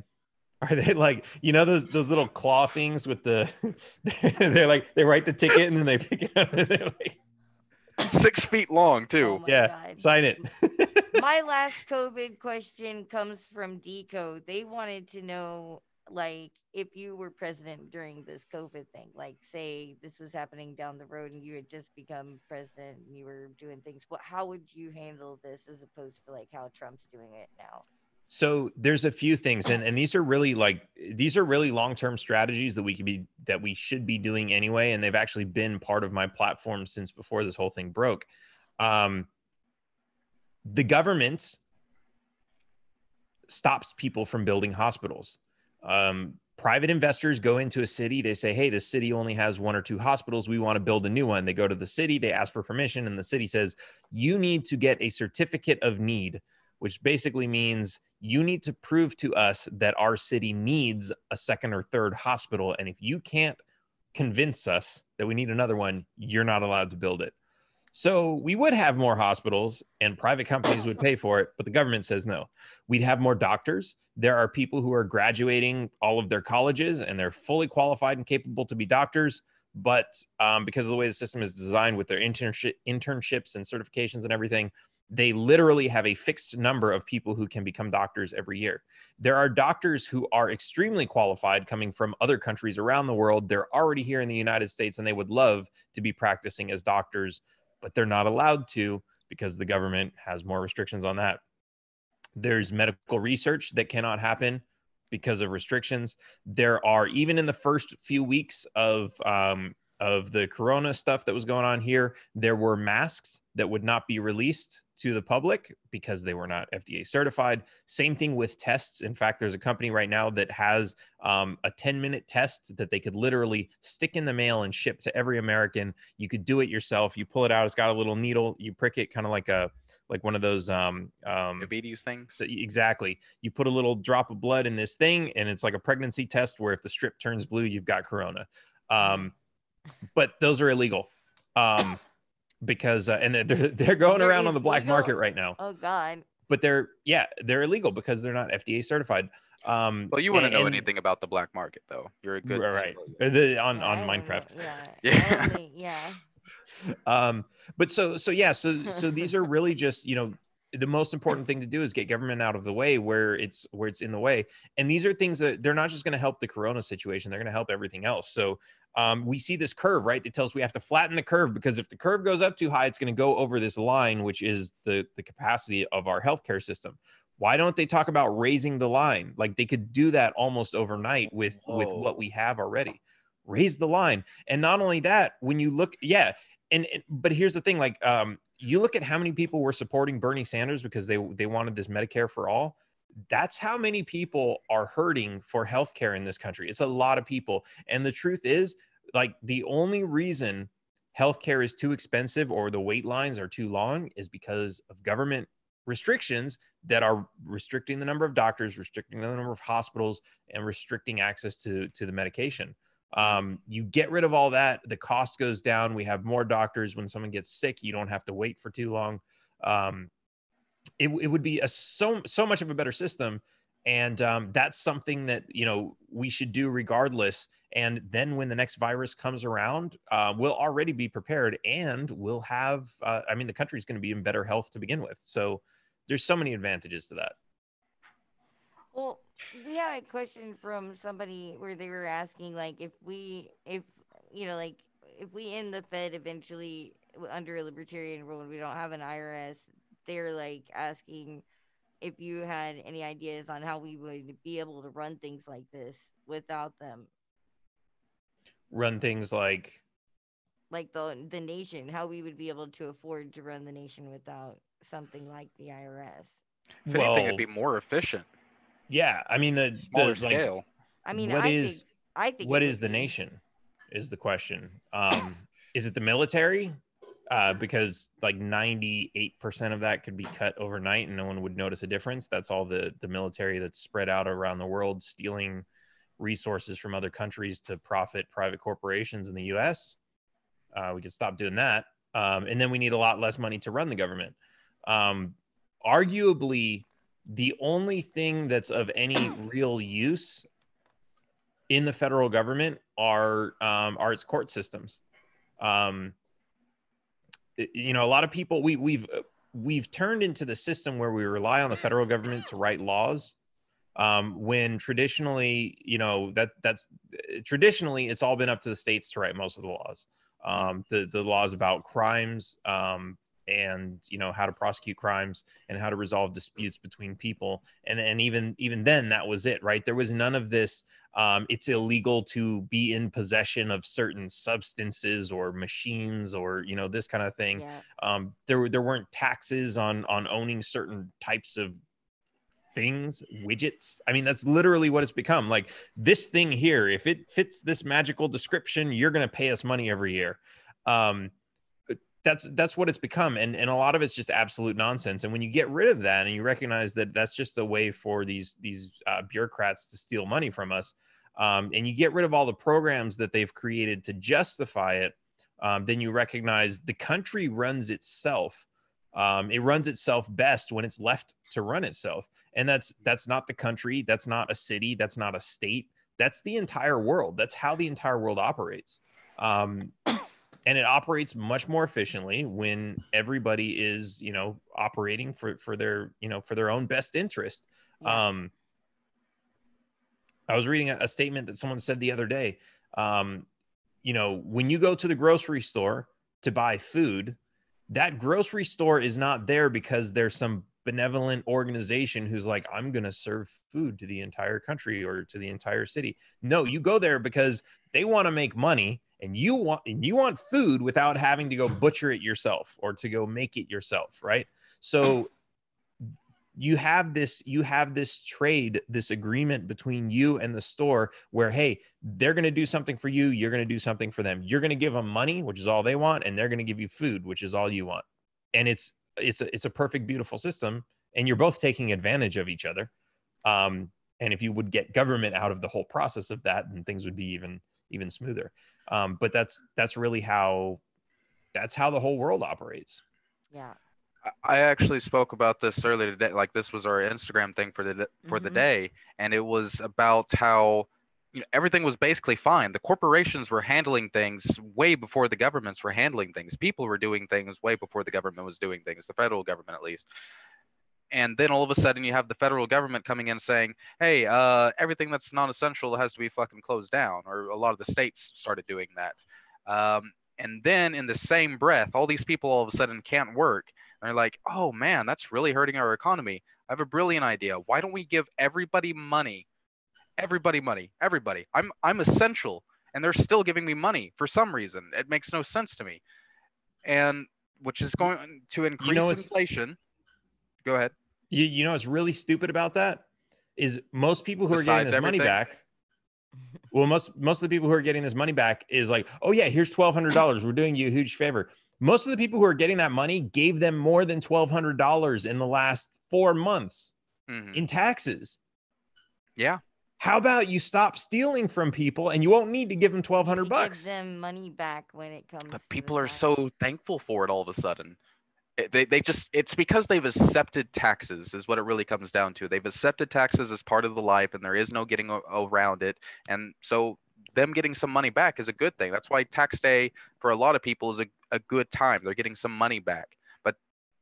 Are they like, you know, those little claw things with the... They're like, they write the ticket and then they pick it up and they're like... 6 feet long, too. Oh yeah, God. Sign it. My last COVID question comes from Deco. They wanted to know, like, if you were president during this COVID thing, like, say this was happening down the road and you had just become president and you were doing things, how would you handle this as opposed to, like, how Trump's doing it now? So there's a few things, and these are really long-term strategies that we should be doing anyway. And they've actually been part of my platform since before this whole thing broke. The government stops people from building hospitals. Private investors go into a city. They say, hey, this city only has 1 or 2 hospitals. We want to build a new one. They go to the city, they ask for permission, and the city says, you need to get a certificate of need, which basically means you need to prove to us that our city needs a 2nd or 3rd hospital. And if you can't convince us that we need another one, you're not allowed to build it. So we would have more hospitals and private companies would pay for it, but the government says no. We'd have more doctors. There are people who are graduating all of their colleges and they're fully qualified and capable to be doctors. But because of the way the system is designed with their internships and certifications and everything, they literally have a fixed number of people who can become doctors every year. There are doctors who are extremely qualified coming from other countries around the world. They're already here in the United States and they would love to be practicing as doctors, but they're not allowed to because the government has more restrictions on that. There's medical research that cannot happen because of restrictions. There are, even in the first few weeks of the corona stuff that was going on here, there were masks that would not be released to the public because they were not FDA certified. Same thing with tests. In fact, there's a company right now that has a 10-minute test that they could literally stick in the mail and ship to every American. You could do it yourself. You pull it out. It's got a little needle. You prick it, kind of like one of those diabetes things. Exactly. You put a little drop of blood in this thing, and it's like a pregnancy test where if the strip turns blue, you've got corona. But those are illegal because and they're going around on the black market right now. Oh God! But they're illegal because they're not FDA certified. Well, you wouldn't know anything about the black market though. You're a good right on Minecraft. Yeah. But so these are really just, you know, the most important thing to do is get government out of the way where it's in the way. And these are things that they're not just going to help the corona situation. They're going to help everything else. So we see this curve, right? They tell us we have to flatten the curve because if the curve goes up too high, it's going to go over this line, which is the capacity of our healthcare system. Why don't they talk about raising the line? Like they could do that almost overnight with what we have already. Raise the line. And not only that, when you look, yeah. And but here's the thing, like you look at how many people were supporting Bernie Sanders because they wanted this Medicare for all. That's how many people are hurting for healthcare in this country. It's a lot of people. And the truth is, like, the only reason healthcare is too expensive or the wait lines are too long is because of government restrictions that are restricting the number of doctors, restricting the number of hospitals, and restricting access to the medication. You get rid of all that, the cost goes down. We have more doctors. When someone gets sick, you don't have to wait for too long. It would be so much of a better system. And that's something that, you know, we should do regardless. And then when the next virus comes around, we'll already be prepared, and we'll have, I mean, the country's going to be in better health to begin with. So there's so many advantages to that. Well, we had a question from somebody where they were asking, like, if we end the Fed eventually under a libertarian rule and we don't have an IRS, they're like asking if you had any ideas on how we would be able to run things like this without them. Run things like the nation, how we would be able to afford to run the nation without something like the IRS. If anything, it'd be more efficient. Yeah, I mean the smaller scale. Like, I mean, I think what is the nation is the question. Is it the military? Because like 98% of that could be cut overnight and no one would notice a difference. That's all the military that's spread out around the world, stealing resources from other countries to profit private corporations in the U.S. We could stop doing that. And then we need a lot less money to run the government. Arguably, the only thing that's of any real use in the federal government are its court systems. You know, a lot of people, we've turned into the system where we rely on the federal government to write laws. When traditionally, you know, traditionally it's all been up to the states to write most of the laws, the laws about crimes, and, you know, how to prosecute crimes and how to resolve disputes between people. And even then, that was it, right? There was none of this, it's illegal to be in possession of certain substances or machines or, you know, this kind of thing. Yeah. There weren't taxes on owning certain types of things, widgets. I mean, that's literally what it's become. Like, this thing here, if it fits this magical description, you're going to pay us money every year. That's what it's become. And a lot of it's just absolute nonsense. And when you get rid of that and you recognize that that's just the way for these bureaucrats to steal money from us, and you get rid of all the programs that they've created to justify it, then you recognize the country runs itself. It runs itself best when it's left to run itself. And that's not the country. That's not a city. That's not a state. That's the entire world. That's how the entire world operates. And it operates much more efficiently when everybody is, you know, operating for their own best interest. I was reading a statement that someone said the other day. You know, when you go to the grocery store to buy food, that grocery store is not there because there's some benevolent organization who's like, I'm going to serve food to the entire country or to the entire city. No, you go there because they want to make money. And you want food without having to go butcher it yourself or to go make it yourself, right? So you have this trade, this agreement between you and the store where, hey, they're going to do something for you, you're going to do something for them. You're going to give them money, which is all they want, and they're going to give you food, which is all you want. And it's a perfect, beautiful system, and you're both taking advantage of each other. And if you would get government out of the whole process of that, then things would be even smoother. But that's really how the whole world operates. Yeah. I actually spoke about this earlier today. Like, this was our Instagram thing for the day. And it was about how, you know, everything was basically fine. The corporations were handling things way before the governments were handling things. People were doing things way before the government was doing things, the federal government at least. And then all of a sudden you have the federal government coming in saying, hey, everything that's non-essential has to be fucking closed down. Or a lot of the states started doing that. And then in the same breath, all these people all of a sudden can't work. and they're like, oh man, that's really hurting our economy. I have a brilliant idea. Why don't we give everybody money? Everybody money, everybody. I'm essential, and they're still giving me money for some reason. It makes no sense to me. And which is going to increase inflation. Go ahead. You know what's really stupid about that is most people who are getting this money back. Well, most of the people who are getting this money back is like, oh yeah, here's $1,200. We're doing you a huge favor. Most of the people who are getting that money gave them more than $1,200 in the last 4 months in taxes. Yeah. How about you stop stealing from people and you won't need to give them $1,200 bucks. Give them money back when it comes. But people are so thankful for it all of a sudden. They just, it's because they've accepted taxes is what it really comes down to. They've accepted taxes as part of the life, and there is no getting around it. And so them getting some money back is a good thing. That's why tax day for a lot of people is a good time. They're getting some money back. But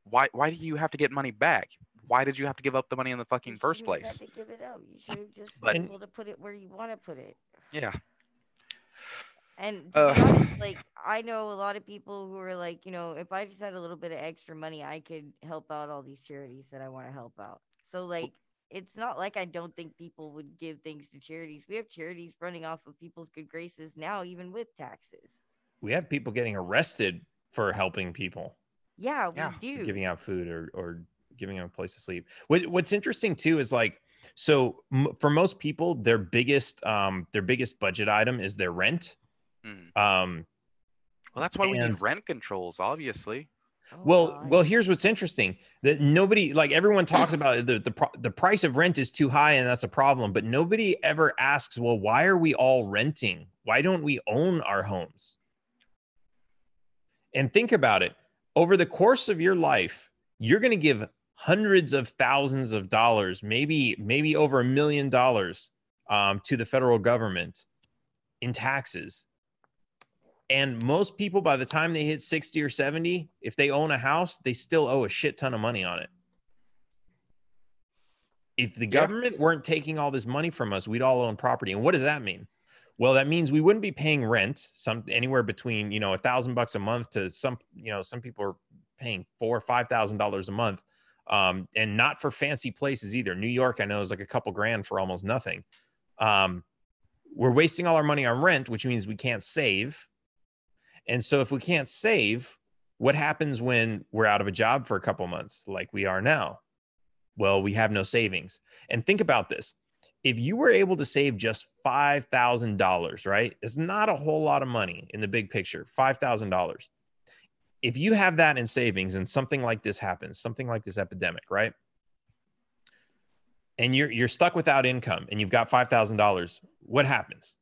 why do you have to get money back? Why did you have to give up the money in the fucking first place? You should have had to give it up. You should have just been able to put it where you want to put it. Yeah. And honest, like, I know a lot of people who are like, you know, if I just had a little bit of extra money, I could help out all these charities that I want to help out. So like, it's not like I don't think people would give things to charities. We have charities running off of people's good graces now, even with taxes. We have people getting arrested for helping people. Yeah, we do. For giving out food or giving them a place to sleep. What's interesting too is like, so for most people, their biggest budget item is their rent. Well, that's why we need rent controls, obviously. Well, here's what's interesting, that nobody, like, everyone talks about the price of rent is too high and that's a problem, but nobody ever asks, well, why are we all renting? Why don't we own our homes? And think about it. Over the course of your life, you're going to give hundreds of thousands of dollars, maybe over $1 million, to the federal government in taxes. And most people, by the time they hit 60 or 70, if they own a house, they still owe a shit ton of money on it. If the government weren't taking all this money from us, we'd all own property. And what does that mean? Well, that means we wouldn't be paying rent, anywhere between, you know, $1,000 a month to some, you know, some people are paying $4,000 or $5,000 a month. And not for fancy places either. New York, I know, is like $2,000 for almost nothing. We're wasting all our money on rent, which means we can't save. And so if we can't save, what happens when we're out of a job for a couple months, like we are now? Well, we have no savings. And think about this. If you were able to save just $5,000, right? It's not a whole lot of money in the big picture, $5,000. If you have that in savings and something like this happens, something like this epidemic, right? And you're stuck without income and you've got $5,000, what happens?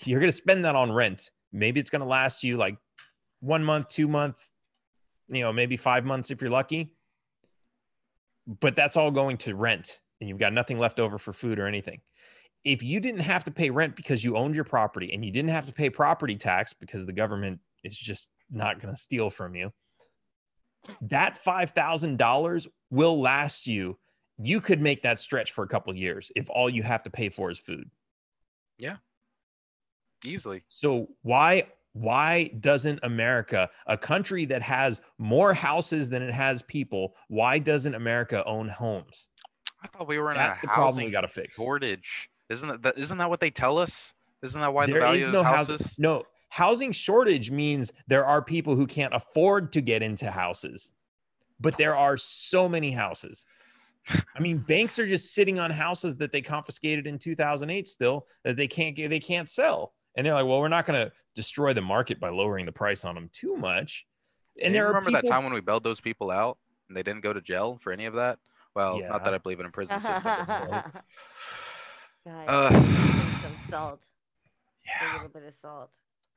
You're going to spend that on rent. Maybe it's going to last you like 1 month, 2 months, you know, maybe 5 months if you're lucky. But that's all going to rent and you've got nothing left over for food or anything. If you didn't have to pay rent because you owned your property and you didn't have to pay property tax because the government is just not going to steal from you, that $5,000 will last you. You could make that stretch for a couple of years if all you have to pay for is food. Yeah. Easily. So why doesn't America, a country that has more houses than it has people, why doesn't America own homes? I thought we were in a housing shortage. Isn't that what they tell us? Isn't that why the value of houses? No, housing shortage means there are people who can't afford to get into houses, but there are so many houses. I mean, banks are just sitting on houses that they confiscated in 2008 still that they can't sell. And they're like, well, we're not going to destroy the market by lowering the price on them too much. And there remember that time when we bailed those people out and they didn't go to jail for any of that? Well, yeah. Not that I believe in a prison system. Some salt. Yeah. A little bit of salt.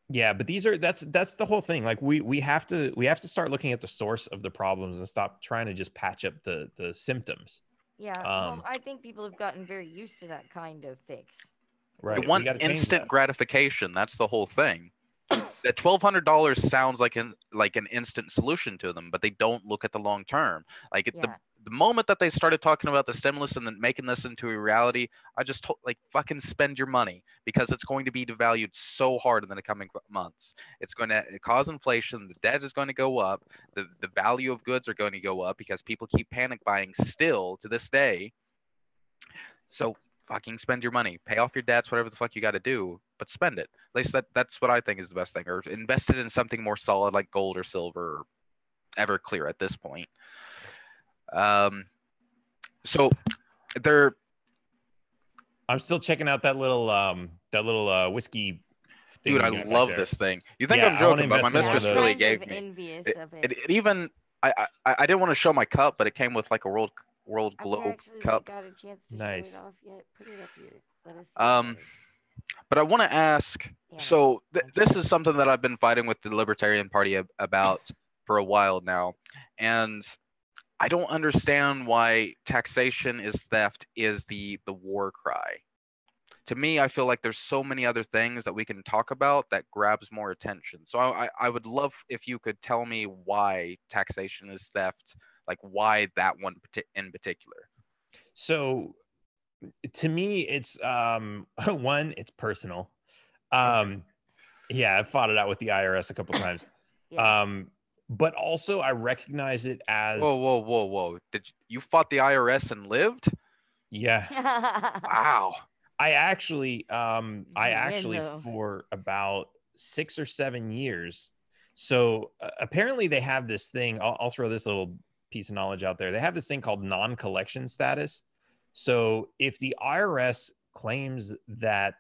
Yeah, but that's the whole thing. Like we have to start looking at the source of the problems and stop trying to just patch up the symptoms. Yeah, I think people have gotten very used to that kind of fix. Right. You want instant gratification. That's the whole thing. That $1,200 sounds like an instant solution to them, but they don't look at the long term. Like the moment that they started talking about the stimulus and then making this into a reality, I just told, like, fucking spend your money, because it's going to be devalued so hard in the coming months. It's going to cause inflation. The debt is going to go up. The value of goods are going to go up because people keep panic buying still to this day. So fucking spend your money, pay off your debts, whatever the fuck you got to do, but spend it. At least that's what I think is the best thing, or invest it in something more solid like gold or silver or Everclear at this point. So they're, I'm still checking out that little whiskey thing. Dude, I love this thing. You think I'm joking, but my mistress really gave me it even, I didn't want to show my cup, but it came with like a world globe cup. Nice. But I want to ask, so this is something that I've been fighting with the Libertarian Party about for a while now, and I don't understand why taxation is theft is the war cry. To me, I feel like there's so many other things that we can talk about that grabs more attention. So I would love if you could tell me why taxation is theft, like why that one in particular. So to me, it's one, it's personal. Yeah, I fought it out with the IRS a couple times. But also I recognize it as, whoa, did you fought the IRS and lived? Yeah. Wow. I actually for about 6 or 7 years. So apparently they have this thing, I'll throw this little piece of knowledge out there. They have this thing called non-collection status. So if the IRS claims that,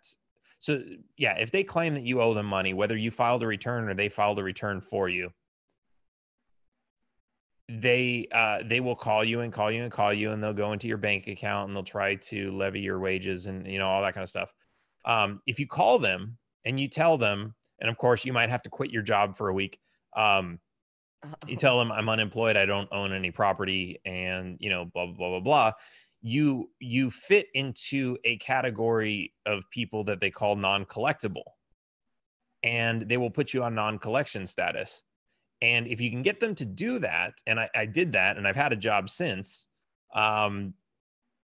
so yeah, if they claim that you owe them money, whether you filed a return or they filed a return for you, they will call you and call you and call you, and they'll go into your bank account and they'll try to levy your wages and, you know, all that kind of stuff. If you call them and you tell them, and of course you might have to quit your job for a week. You tell them I'm unemployed, I don't own any property, and, you know, blah, blah, blah, blah, blah. You fit into a category of people that they call non-collectible, and they will put you on non-collection status. And if you can get them to do that, and I did that, and I've had a job since, and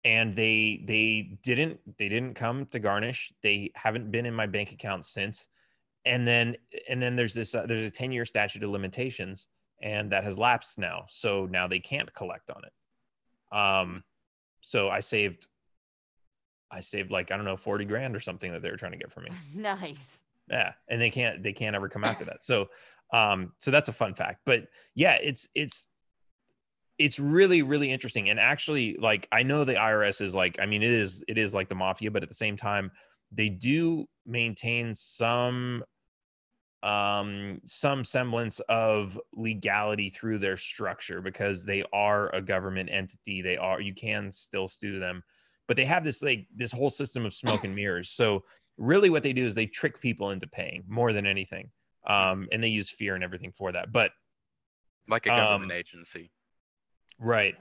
they didn't come to garnish. They haven't been in my bank account since. And then there's a 10-year statute of limitations, and that has lapsed now. So now they can't collect on it. So I saved like, I don't know, 40 grand or something that they were trying to get from me. Nice. Yeah, and they can't ever come after that. So. So that's a fun fact, but yeah, it's really, really interesting. And actually, like, I know the IRS is like, I mean, it is like the mafia, but at the same time, they do maintain some semblance of legality through their structure, because they are a government entity. You can still sue them, but they have this whole system of smoke and mirrors. So really what they do is they trick people into paying more than anything. And they use fear and everything for that, but like a government agency, right?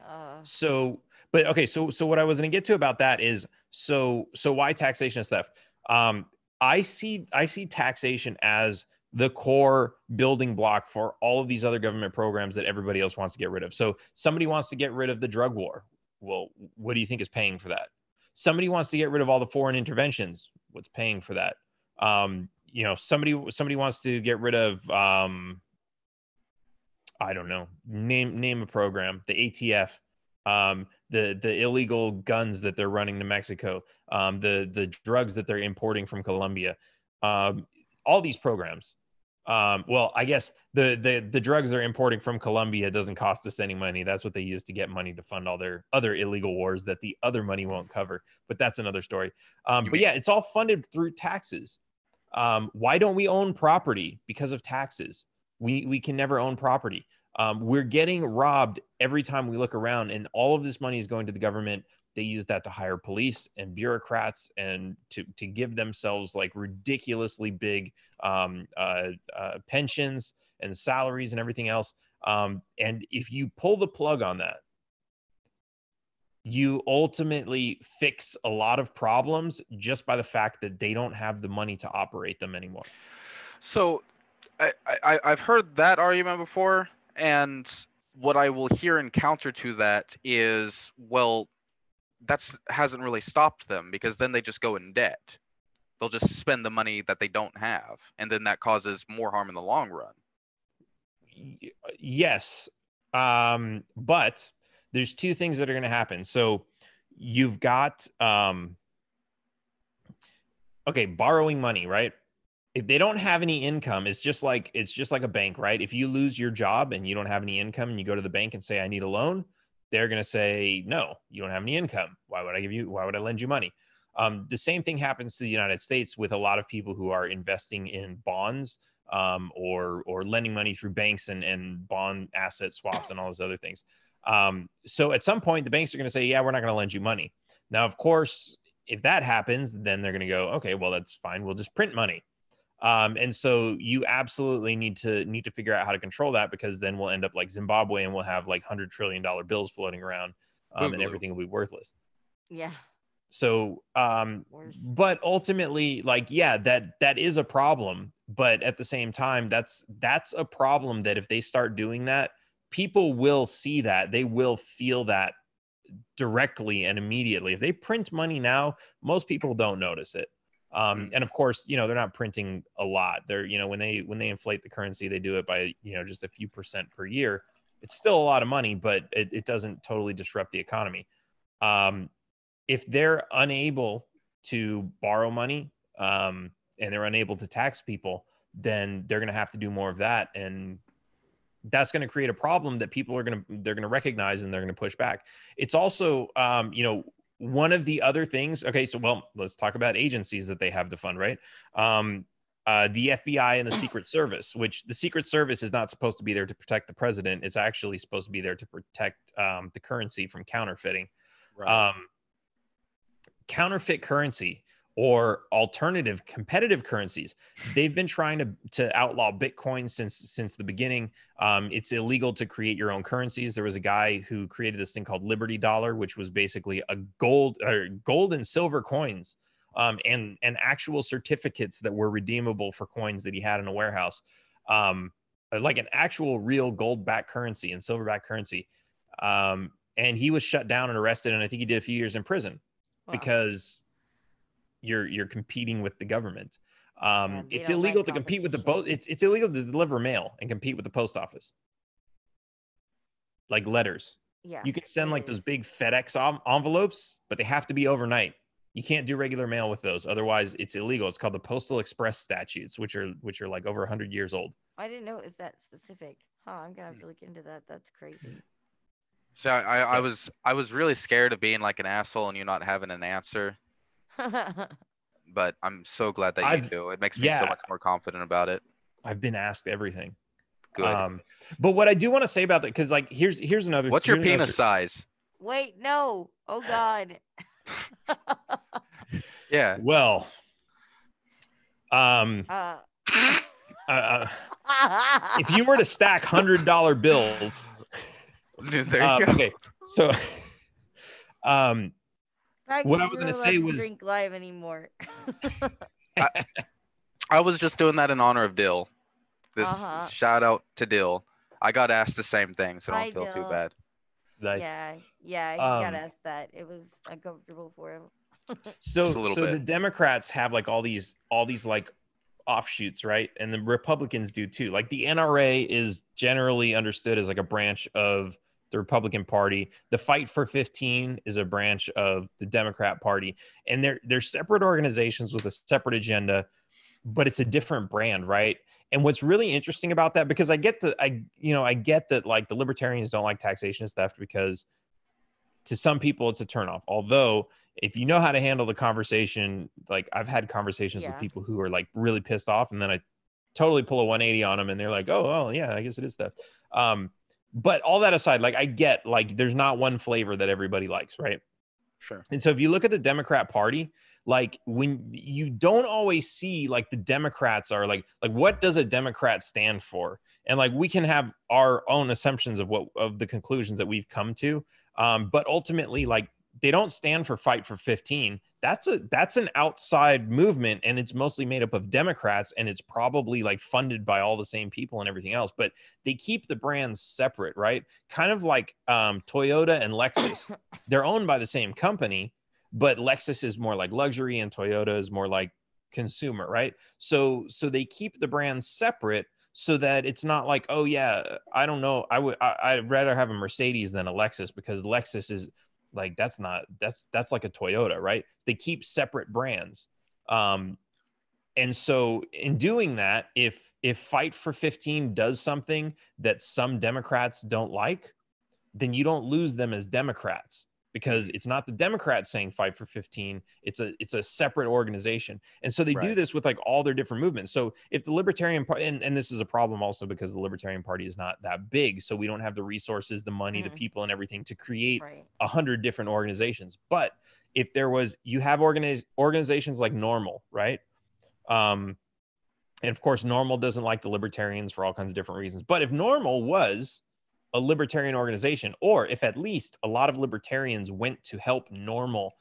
So what I was going to get to about that is, so why taxation is theft? I see taxation as the core building block for all of these other government programs that everybody else wants to get rid of. So somebody wants to get rid of the drug war. Well, what do you think is paying for that? Somebody wants to get rid of all the foreign interventions. What's paying for that? You know, somebody wants to get rid of, I don't know, name a program, the ATF, the illegal guns that they're running to Mexico, the drugs that they're importing from Colombia, all these programs. Well, I guess the drugs they're importing from Colombia doesn't cost us any money. That's what they use to get money to fund all their other illegal wars that the other money won't cover. But that's another story. But yeah, it's all funded through taxes. Why don't we own property? Because of taxes. We can never own property. We're getting robbed every time we look around, and all of this money is going to the government. They use that to hire police and bureaucrats and to give themselves like ridiculously big pensions and salaries and everything else. And if you pull the plug on that, you ultimately fix a lot of problems just by the fact that they don't have the money to operate them anymore. So I've heard that argument before, and what I will hear in counter to that is, well, that hasn't really stopped them, because then they just go in debt. They'll just spend the money that they don't have, and then that causes more harm in the long run. Yes, but there's two things that are going to happen. So you've got, okay, borrowing money, right? If they don't have any income, it's just like a bank, right? If you lose your job and you don't have any income and you go to the bank and say, I need a loan, they're going to say, no, you don't have any income. Why would I lend you money? The same thing happens to the United States with a lot of people who are investing in bonds, or lending money through banks and bond asset swaps and all those other things. So at some point, the banks are going to say, yeah, we're not going to lend you money. Now, of course, if that happens, then they're going to go, okay, well, that's fine. We'll just print money. And so you absolutely need to figure out how to control that, because then we'll end up like Zimbabwe and we'll have like $100 trillion bills floating around, and everything will be worthless. Yeah. So, but ultimately, like, yeah, that is a problem. But at the same time, that's a problem that if they start doing that, people will see that, they will feel that directly and immediately. If they print money now, most people don't notice it. And of course, you know, they're not printing a lot. They're, you know, when they inflate the currency, they do it by, you know, just a few % per year. It's still a lot of money, but it doesn't totally disrupt the economy. If they're unable to borrow money, and they're unable to tax people, then they're going to have to do more of that. And that's going to create a problem that people are going to, they're going to recognize and they're going to push back. It's also, you know, one of the other things, okay, so, well, let's talk about agencies that they have to fund, right? The FBI and the Secret Service, which the Secret Service is not supposed to be there to protect the president. It's actually supposed to be there to protect the currency from counterfeiting. Right. Counterfeit currency or alternative competitive currencies. They've been trying to outlaw Bitcoin since the beginning. It's illegal to create your own currencies. There was a guy who created this thing called Liberty Dollar, which was basically a gold and silver coins, and actual certificates that were redeemable for coins that he had in a warehouse, like an actual real gold-backed currency and silver-backed currency. And he was shut down and arrested, and I think he did a few years in prison. Wow. Because you're competing with the government. It's illegal to compete with the post. It's illegal to deliver mail and compete with the post office. Like letters. Yeah. You can send like those big FedEx envelopes, but they have to be overnight. You can't do regular mail with those. Otherwise, it's illegal. It's called the Postal Express statutes, which are like over 100 years old. I didn't know it was that specific. Huh, I'm going to have to look into that. That's crazy. So I was really scared of being like an asshole and you not having an answer. But I'm so glad that you do. It makes me so much more confident about it. I've been asked everything. Good. But what I do want to say about that, because like here's another. What's your penis size? Wait, no. Oh God. Yeah. Well. If you were to stack $100 bills. Dude, there you go. Okay, so what I was going to say was drink live anymore. I was just doing that in honor of Dill. This shout out to Dill. I got asked the same thing, so don't feel Dill. Too bad. Nice. Yeah, he got asked that. It was uncomfortable for him. so the Democrats have like all these like offshoots, right? And the Republicans do too. Like the NRA is generally understood as like a branch of the Republican Party. The Fight for 15 is a branch of the Democrat Party. And they're separate organizations with a separate agenda, but it's a different brand, right? And what's really interesting about that, because I get that like the libertarians don't like taxation and theft, because to some people it's a turnoff. Although if you know how to handle the conversation, like I've had conversations with people who are like really pissed off, and then I totally pull a 180 on them and they're like, oh, well, yeah, I guess it is theft. But all that aside, like I get like there's not one flavor that everybody likes, right? Sure. And so if you look at the Democrat Party, like when you don't always see like the Democrats are like what does a Democrat stand for? And like we can have our own assumptions of the conclusions that we've come to. But ultimately, like they don't stand for Fight for 15. that's an outside movement, and it's mostly made up of Democrats, and it's probably like funded by all the same people and everything else, but they keep the brands separate, right? Kind of like Toyota and Lexus. They're owned by the same company, but Lexus is more like luxury and Toyota is more like consumer, right? So they keep the brands separate so that it's not like, oh yeah, I don't know, I'd rather have a Mercedes than a Lexus, because Lexus is like, that's like a Toyota, right? They keep separate brands. And so in doing that, if Fight for 15 does something that some Democrats don't like, then you don't lose them as Democrats, because it's not the Democrats saying Fight for 15, it's a separate organization. And so they do this with like all their different movements. So if the Libertarian Party, and this is a problem also because the Libertarian Party is not that big, so we don't have the resources, the money, the people and everything to create 100 different organizations. But if there was, you have organizations like Normal, right? And of course, Normal doesn't like the Libertarians for all kinds of different reasons. But if Normal was a libertarian organization, or if at least a lot of libertarians went to help Normal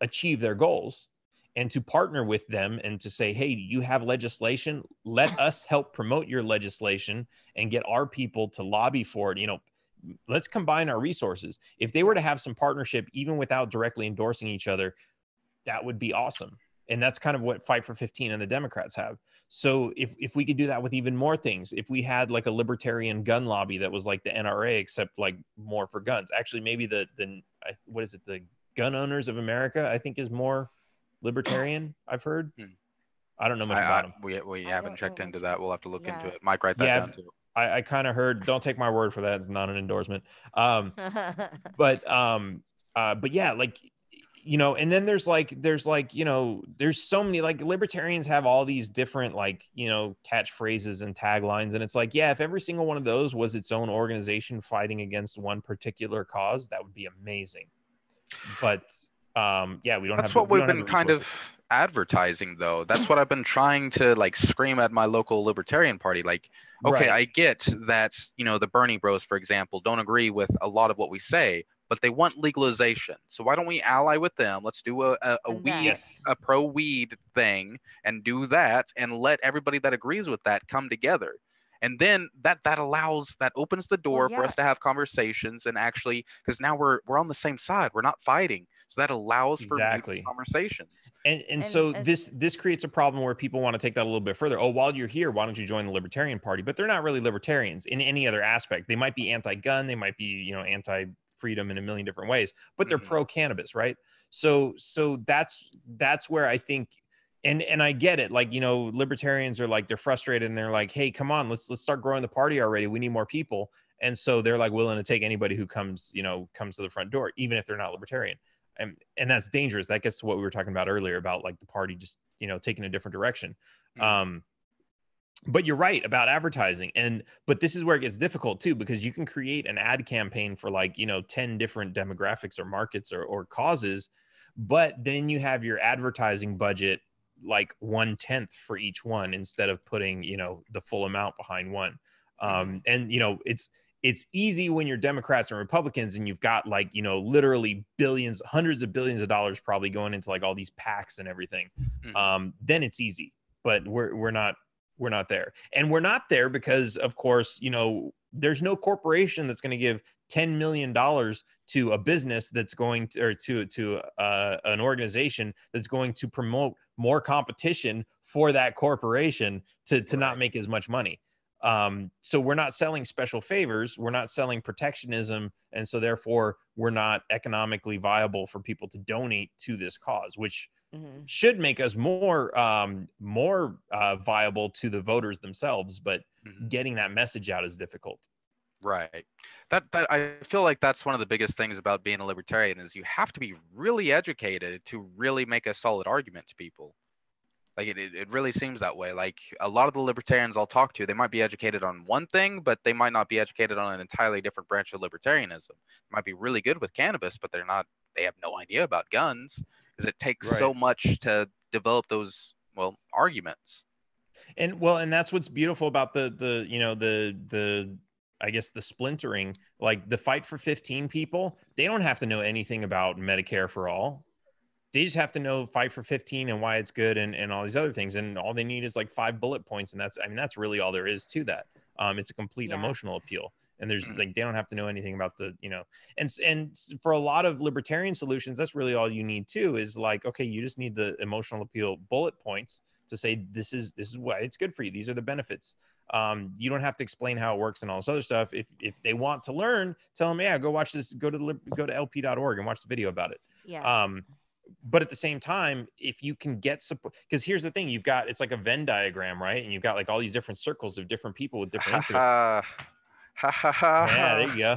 achieve their goals and to partner with them and to say, hey, you have legislation, let us help promote your legislation and get our people to lobby for it. You know, let's combine our resources. If they were to have some partnership, even without directly endorsing each other, that would be awesome. And that's kind of what Fight for 15 and the Democrats have. So if we could do that with even more things, if we had like a libertarian gun lobby that was like the NRA, except like more for guns, actually, maybe what is it? The Gun Owners of America, I think, is more libertarian, I've heard. I don't know much about them. We haven't checked into that. We'll have to look into it. Mike, write that down too. I kind of heard, don't take my word for that. It's not an endorsement. But yeah, like, you know, and then there's like, you know, there's so many, like, libertarians have all these different, like, you know, catchphrases and taglines. And it's like, yeah, if every single one of those was its own organization fighting against one particular cause, that would be amazing. But yeah, we don't have what we've been kind of advertising, though. That's what I've been trying to, like, scream at my local Libertarian Party. Like, okay, I get that, you know, the Bernie Bros, for example, don't agree with a lot of what we say, but they want legalization. So why don't we ally with them? Let's do a pro-weed thing and do that, and let everybody that agrees with that come together. And then that opens the door for us to have conversations, and actually, because now we're on the same side. We're not fighting. So that allows for conversations. And so this creates a problem where people want to take that a little bit further. Oh, while you're here, why don't you join the Libertarian Party? But they're not really libertarians in any other aspect. They might be anti-gun, they might be, you know, anti-freedom in a million different ways, but they're pro cannabis, right? So that's where I think, and I get it, like, you know, libertarians are like, they're frustrated and they're like, hey, come on, let's start growing the party already. We need more people. And so they're like willing to take anybody who comes to the front door, even if they're not libertarian. And that's dangerous. That gets to what we were talking about earlier about, like, the party just, you know, taking a different direction. But you're right about advertising. But this is where it gets difficult too, because you can create an ad campaign for, like, you know, 10 different demographics or markets or causes, but then you have your advertising budget like 1/10 for each one, instead of putting, you know, the full amount behind one. And, you know, it's easy when you're Democrats and Republicans and you've got, like, you know, literally billions, hundreds of billions of dollars probably going into, like, all these PACs and everything. Then it's easy, but we're not there. And we're not there because, of course, you know, there's no corporation that's going to give $10 million to a business that's going to, or to an organization that's going to promote more competition for that corporation to not make as much money. So we're not selling special favors. We're not selling protectionism. And so therefore we're not economically viable for people to donate to this cause, which should make us more viable to the voters themselves, but getting that message out is difficult. Right. That I feel like that's one of the biggest things about being a libertarian, is you have to be really educated to really make a solid argument to people. Like, it really seems that way. Like, a lot of the libertarians I'll talk to, they might be educated on one thing, but they might not be educated on an entirely different branch of libertarianism. They might be really good with cannabis, but they have no idea about guns. Because it takes so much to develop those arguments. And that's what's beautiful about the I guess the splintering, like the Fight for 15 people. They don't have to know anything about Medicare for all. They just have to know Fight for 15 and why it's good and all these other things. And all they need is like 5 bullet points. And that's, I mean, that's really all there is to that. It's a complete emotional appeal. And there's like, they don't have to know anything about the, you know, and for a lot of libertarian solutions, that's really all you need too, is like, okay, you just need the emotional appeal bullet points to say, this is why it's good for you. These are the benefits. You don't have to explain how it works and all this other stuff. If they want to learn, tell them, yeah, go watch this, go to lp.org and watch the video about it. Yeah. But at the same time, if you can get support, because here's the thing, you've got, it's like a Venn diagram, right? And you've got like all these different circles of different people with different interests. Yeah, there you go.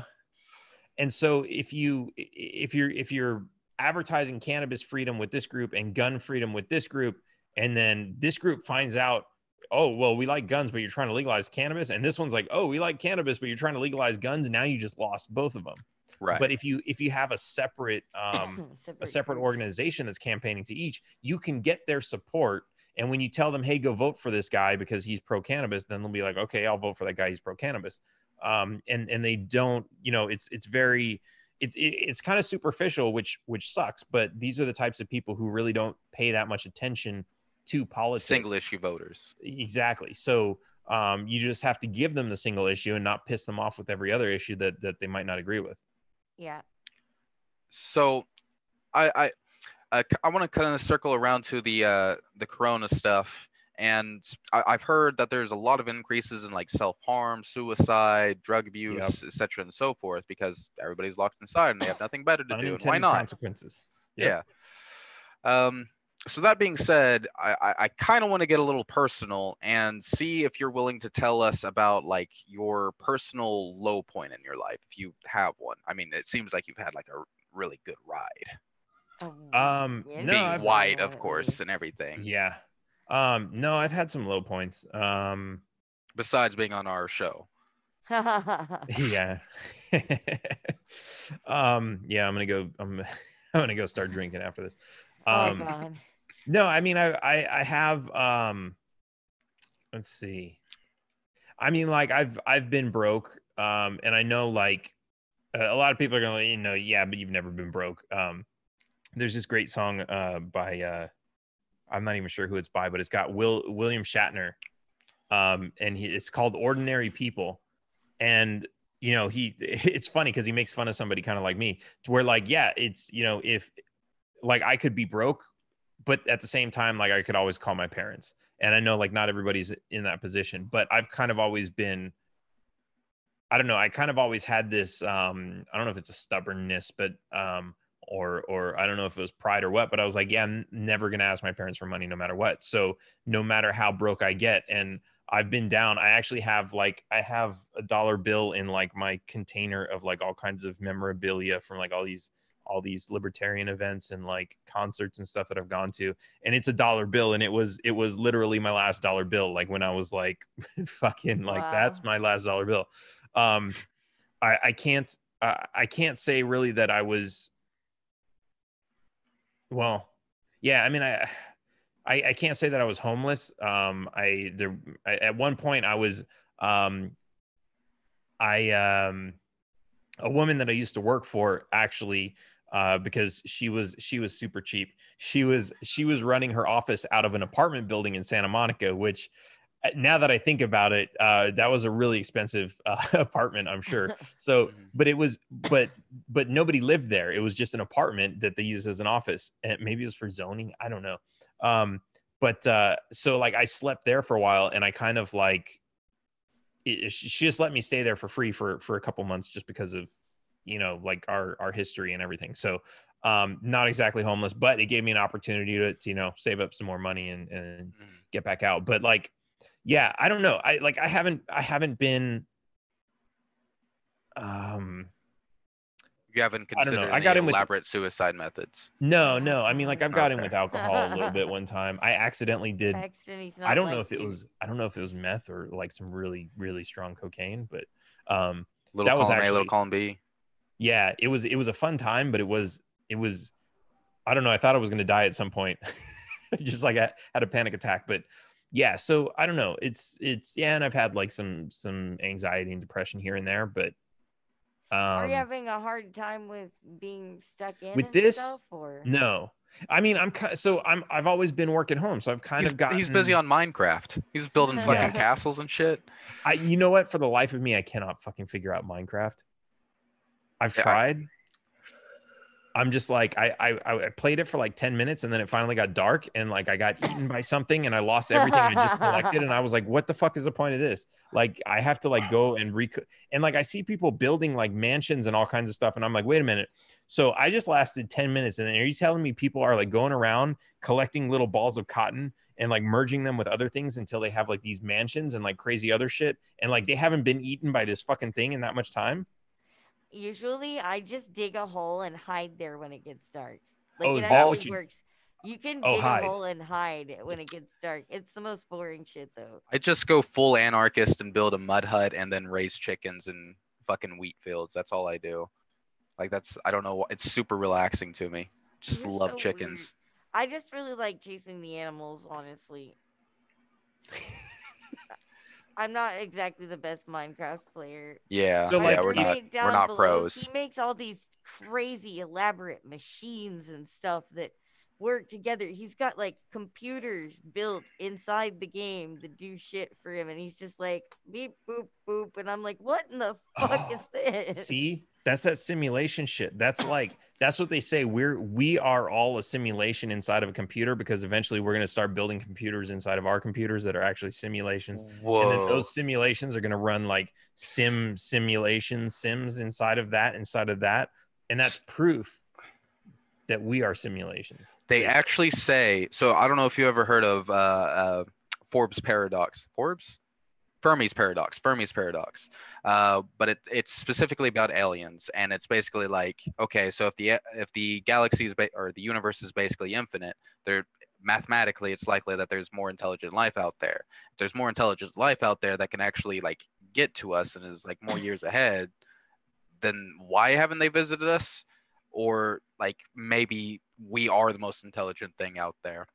And so if you're advertising cannabis freedom with this group and gun freedom with this group, and then this group finds out, oh, well, we like guns, but you're trying to legalize cannabis. And this one's like, oh, we like cannabis, but you're trying to legalize guns. Now you just lost both of them. Right. But if you have a separate organization that's campaigning to each, you can get their support. And when you tell them, hey, go vote for this guy because he's pro cannabis, then they'll be like, okay, I'll vote for that guy. He's pro cannabis. And they don't, you know, it's kind of superficial, which sucks, but these are the types of people who really don't pay that much attention to politics. Single issue voters. Exactly. So, you just have to give them the single issue and not piss them off with every other issue that they might not agree with. Yeah. So I want to kind of circle around to the Corona stuff. And I've heard that there's a lot of increases in like self-harm, suicide, drug abuse, et cetera, and so forth, because everybody's locked inside and they have nothing better to do. And why not? Consequences. Yep. Yeah. So that being said, I kind of want to get a little personal and see if you're willing to tell us about like your personal low point in your life, if you have one. I mean, it seems like you've had like a really good ride. Being white, of course, and everything. Yeah. No, I've had some low points. Besides being on our show. Yeah. Yeah, I'm going to go start drinking after this. No, I mean, I have, let's see. I mean, like I've been broke. And I know like a lot of people are going to, you know, yeah, but you've never been broke. There's this great song, by, I'm not even sure who it's by, but it's got William Shatner, and it's called "Ordinary People," and you know it's funny because he makes fun of somebody kind of like me, to where like yeah, it's you know if like I could be broke, but at the same time like I could always call my parents, and I know like not everybody's in that position, but I've kind of always been, I don't know, I kind of always had this I don't know if it's a stubbornness, but or I don't know if it was pride or what, but I was like, yeah, I'm never going to ask my parents for money no matter what. So no matter how broke I get, and I've been down, I actually have like, I have a dollar bill in like my container of like all kinds of memorabilia from like all these libertarian events and like concerts and stuff that I've gone to. And it's a dollar bill. And it was literally my last dollar bill. Like when I was like, fucking like, wow, that's my last dollar bill. I can't say really that I was, well, yeah, I mean, I can't say that I was homeless. At one point I was, a woman that I used to work for actually, because she was super cheap. She was running her office out of an apartment building in Santa Monica, which now that I think about it, that was a really expensive apartment, I'm sure. So, but nobody lived there. It was just an apartment that they used as an office, and maybe it was for zoning. I don't know. So like I slept there for a while, and I kind of like, she just let me stay there for free for a couple months just because of, you know, like our history and everything. So, not exactly homeless, but it gave me an opportunity to you know, save up some more money and get back out. But like, yeah, I don't know. I haven't been. You haven't considered, I don't know, elaborate suicide methods. No. I mean, like I've got in with alcohol a little bit one time. I accidentally did. I don't know if it was meth or like some really, really strong cocaine, but that was actually, a little column B. Yeah, it was a fun time, but it was, I don't know. I thought I was going to die at some point. Just like I had a panic attack, but. Yeah, so I don't know. It's yeah, and I've had like some anxiety and depression here and there, but are you having a hard time with being stuck in with this stuff, or? No. I mean, I've always been working home, so I've kind of gotten. He's busy on Minecraft. He's building fucking castles and shit. You know what? For the life of me, I cannot fucking figure out Minecraft. I've tried. I'm just like, I played it for like 10 minutes and then it finally got dark and like I got eaten by something and I lost everything I just collected and I was like, what the fuck is the point of this? Like, I have to like go and like I see people building like mansions and all kinds of stuff and I'm like, wait a minute. So I just lasted 10 minutes and then are you telling me people are like going around collecting little balls of cotton and like merging them with other things until they have like these mansions and like crazy other shit and like they haven't been eaten by this fucking thing in that much time? Usually, I just dig a hole and hide there when it gets dark. Like, oh, is that what you... works. You can dig a hole and hide when it gets dark. It's the most boring shit, though. I just go full anarchist and build a mud hut and then raise chickens and fucking wheat fields. That's all I do. Like, that's... I don't know. It's super relaxing to me. Just love chickens. Weird. I just really like chasing the animals, honestly. I'm not exactly the best Minecraft player. Yeah, so like, we're not pros. He makes all these crazy elaborate machines and stuff that work together. He's got like computers built inside the game that do shit for him, and he's just like beep boop boop, and I'm like, what in the fuck is this? See, that's that simulation shit. That's like that's what they say. We are all a simulation inside of a computer because eventually we're going to start building computers inside of our computers that are actually simulations. Whoa. And then those simulations are going to run like sims inside of that. And that's proof that we are simulations. They actually say, so I don't know if you ever heard of Fermi's paradox, but it's specifically about aliens, and it's basically like, okay, so if the galaxy is or the universe is basically infinite, there mathematically it's likely that there's more intelligent life out there. If there's more intelligent life out there that can actually like get to us and is like more years ahead, then why haven't they visited us? Or like maybe we are the most intelligent thing out there.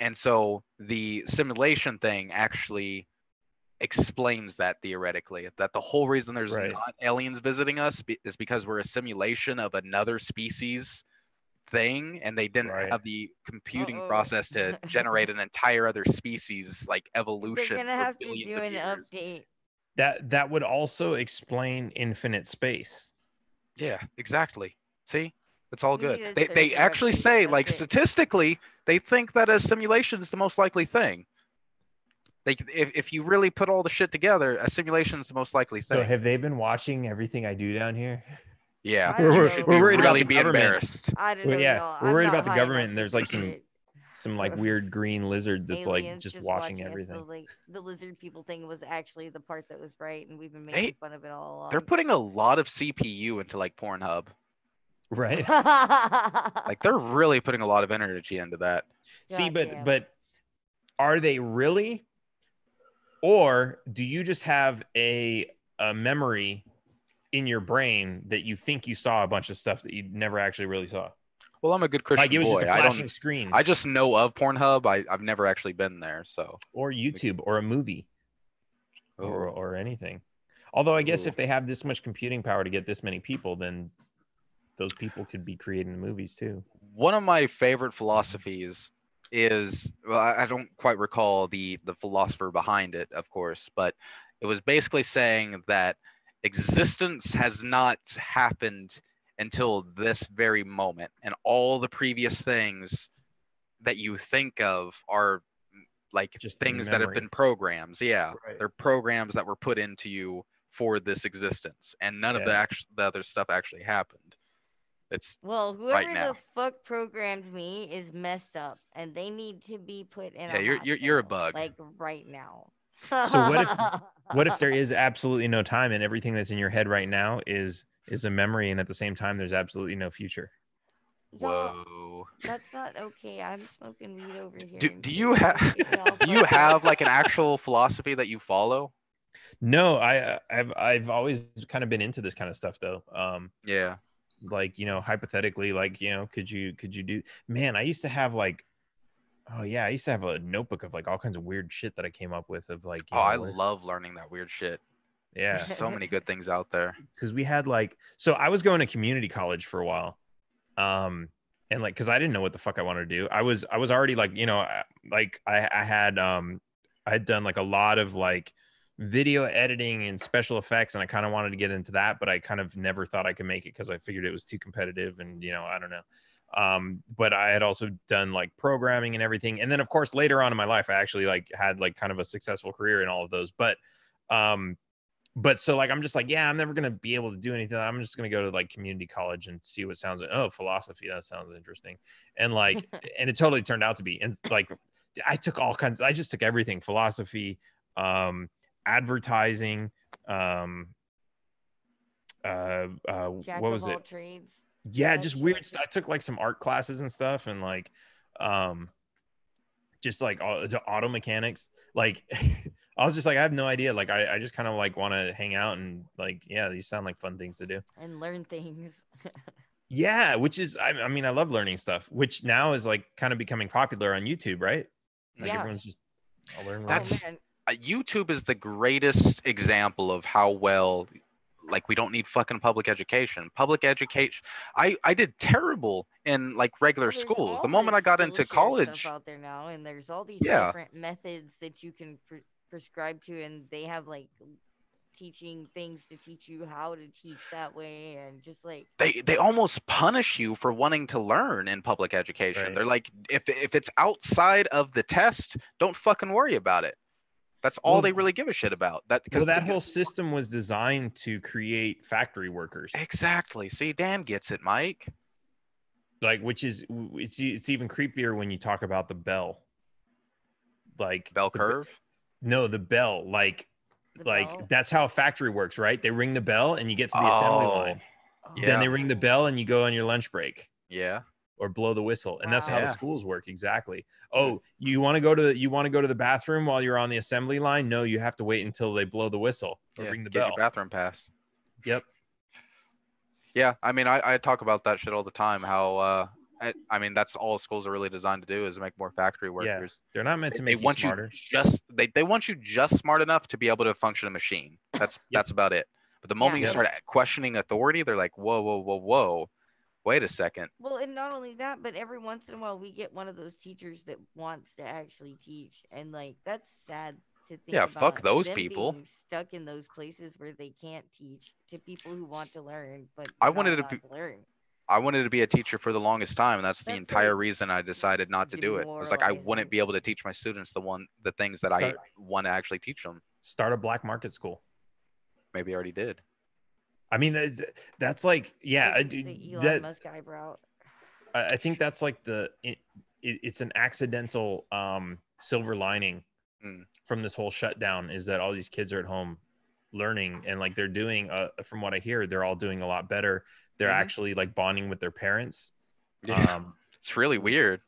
And so the simulation thing actually explains that theoretically, that the whole reason there's not aliens visiting us is because we're a simulation of another species thing, and they didn't have the computing process to generate an entire other species like evolution. They're gonna have to do an update. That would also explain infinite space. Yeah, exactly. See, it's all good. They actually say, like, statistically, they think that a simulation is the most likely thing. Like, if you really put all the shit together, a simulation is the most likely thing. So have they been watching everything I do down here? Yeah. We're worried about the government. I don't know. Yeah, we're worried about the government, and there's like some like weird green lizard that's like just watching everything. The lizard people thing was actually the part that was right, and we've been making fun of it all along. They're putting a lot of CPU into like Pornhub. Right. Like, they're really putting a lot of energy into that. Yeah, see, but are they really? Or do you just have a memory in your brain that you think you saw a bunch of stuff that you never actually really saw? Well, I'm a good Christian boy. Just a flashing screen. I just know of Pornhub. I've never actually been there. So. Or YouTube or a movie or anything. Although I guess if they have this much computing power to get this many people, then those people could be creating the movies too. One of my favorite philosophies is, well, I don't quite recall the philosopher behind it, of course, but it was basically saying that existence has not happened until this very moment, and all the previous things that you think of are like just things that have been programs. Yeah, right. They're programs that were put into you for this existence, and none of the other stuff actually happened. It's whoever the fuck programmed me is messed up, and they need to be put in. Yeah, you're a bug. Like right now. So what if there is absolutely no time, and everything that's in your head right now is a memory, and at the same time, there's absolutely no future. Whoa. That's not okay. I'm smoking weed over here. Do you have like an actual philosophy that you follow? No, I've always kind of been into this kind of stuff though. Yeah. Like, you know, hypothetically, like, you know, could you do, man, I used to have like, I used to have a notebook of like all kinds of weird shit that I came up with of like, I love learning that weird shit. Yeah. There's so many good things out there. Cause we had like, so I was going to community college for a while. And like, cause I didn't know what the fuck I wanted to do. I was already like, you know, like I had done like a lot of like video editing and special effects. And I kind of wanted to get into that, but I kind of never thought I could make it cause I figured it was too competitive and, you know, I don't know. But I had also done like programming and everything. And then of course, later on in my life, I actually like had like kind of a successful career in all of those, but so like, I'm just like, yeah, I'm never going to be able to do anything. I'm just going to go to like community college and see what sounds like. Oh, philosophy. That sounds interesting. And like, and it totally turned out to be, and like, I took all kinds, I just took everything, philosophy, advertising, what was it? Trades. Yeah, just weird stuff. I took like some art classes and stuff, and like, just like auto mechanics. Like, I was just like, I have no idea. Like, I just kind of like want to hang out and like, yeah, these sound like fun things to do and learn things. Yeah, which is, I mean, I love learning stuff, which now is like kind of becoming popular on YouTube, right? Like, yeah, everyone's just, I'll learn. That's YouTube is the greatest example of how well. Like, we don't need fucking public education. Public education. I did terrible in like regular schools. The moment I got into college, stuff out there now, and there's all these different methods that you can prescribe to, and they have like teaching things to teach you how to teach that way, and just like they almost punish you for wanting to learn in public education. Right. They're like, if it's outside of the test, don't fucking worry about it. That's all they really give a shit about. That, because that whole system was designed to create factory workers. Exactly. See, Dan gets it, Mike. Like, which is, it's even creepier when you talk about the bell. Like bell curve? No, the bell. Like that's how a factory works, right? They ring the bell and you get to the assembly line. Yeah. Then they ring the bell and you go on your lunch break. Yeah. Or blow the whistle, and that's how the schools work. Exactly. Oh, you want to go to the bathroom while you're on the assembly line? No, you have to wait until they blow the whistle or ring the bell. Get your bathroom pass. Yep. Yeah, I mean, I talk about that shit all the time. How I mean, that's all schools are really designed to do, is make more factory workers. Yeah, they're not meant to make you smarter. They want you just smart enough to be able to function a machine. That's that's about it. But the moment you start questioning authority, they're like, whoa, whoa, whoa, whoa. Wait a second. Well, and not only that, but every once in a while we get one of those teachers that wants to actually teach, and like, that's sad to think about. Fuck those people stuck in those places where they can't teach to people who want to learn, but I wanted to be a teacher for the longest time, and that's the entire reason I decided not to do it. It's like, I wouldn't be able to teach my students the things that I want to actually teach them. Start a black market school. Maybe I already did. I mean, that's like, yeah, the Elon Musk eyebrow. I think that's like it's an accidental silver lining from this whole shutdown, is that all these kids are at home learning, and like, they're doing, from what I hear, they're all doing a lot better. They're actually like bonding with their parents. Yeah. It's really weird.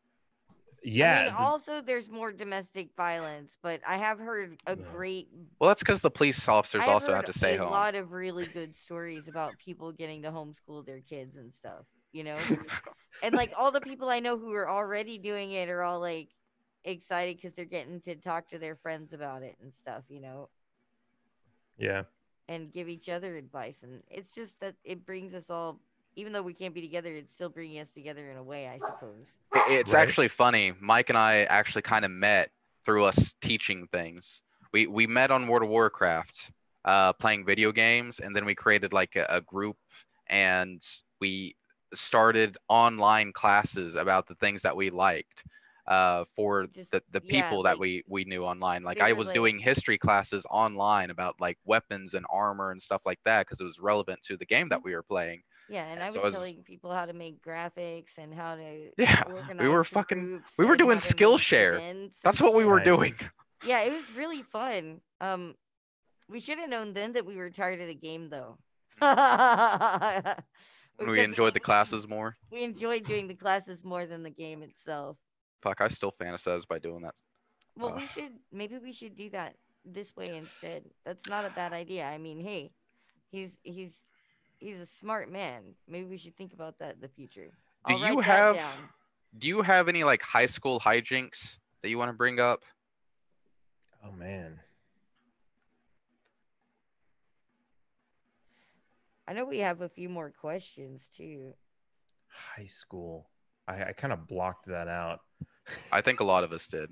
Yeah. I mean, also, there's more domestic violence, but I have heard a great. Well, that's because the police officers also have to stay home. A lot of really good stories about people getting to homeschool their kids and stuff, you know. And like, all the people I know who are already doing it are all like excited because they're getting to talk to their friends about it and stuff, you know. Yeah. And give each other advice, and it's just that it brings us all. Even though we can't be together, it's still bringing us together in a way, I suppose. It's actually funny. Mike and I actually kind of met through us teaching things. We met on World of Warcraft, playing video games, and then we created like a group, and we started online classes about the things that we liked for the people that we knew online. Like, I was doing history classes online about like weapons and armor and stuff like that, because it was relevant to the game that we were playing. Yeah, and I was telling people how to make graphics and how to organize. We were doing Skillshare. That's what we were doing. Yeah, it was really fun. We should have known then that we were tired of the game, though. We enjoyed the classes more. We enjoyed doing the classes more than the game itself. Fuck, I still fantasize by doing that. Well, maybe we should do that this way instead. That's not a bad idea. I mean, hey, he's a smart man. Maybe we should think about that in the future. Do you have any like high school hijinks that you want to bring up? Oh man. I know we have a few more questions too. High school I kind of blocked that out. I think a lot of us did.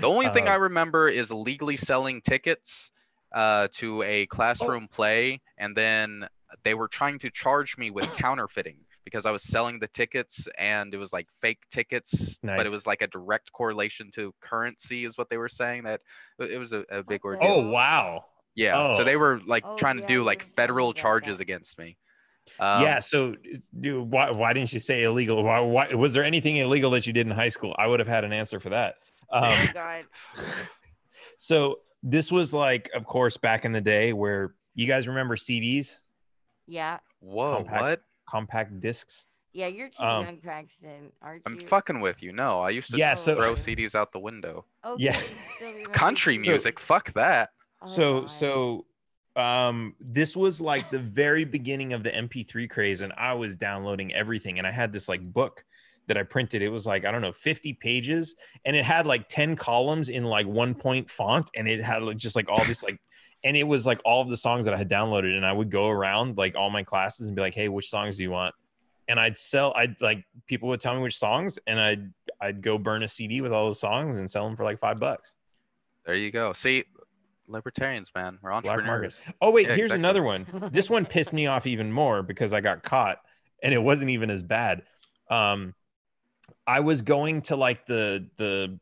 The only thing I remember is legally selling tickets to a classroom play, and then they were trying to charge me with counterfeiting because I was selling the tickets, and it was like fake tickets, but it was like a direct correlation to currency is what they were saying. That it was a big ordeal. Oh, wow. Yeah. Oh. So they were like trying to do like federal charges against me. Yeah. So dude, why didn't you say illegal? Why was there anything illegal that you did in high school? I would have had an answer for that. Oh God. So this was like, of course, back in the day where you guys remember CDs. Yeah. Whoa. What? Compact discs. Yeah, you're too young, Paxton, aren't you? I'm fucking with you. No, I used to throw CDs out the window. Okay. Yeah. Country music. Fuck that. Oh, so this was like the very beginning of the MP3 craze, and I was downloading everything, and I had this like book that I printed. It was like, I don't know, 50 pages, and it had like 10 columns in like 1-point font, and it had like, just like all this like, and it was like all of the songs that I had downloaded, and I would go around like all my classes and be like, hey, which songs do you want? And I'd like, people would tell me which songs, and I'd go burn a CD with all those songs and sell them for like $5. There you go. See, libertarians, man, we're entrepreneurs. Oh wait, yeah, here's exactly. Another one. This one pissed me off even more because I got caught, and it wasn't even as bad. I was going to like the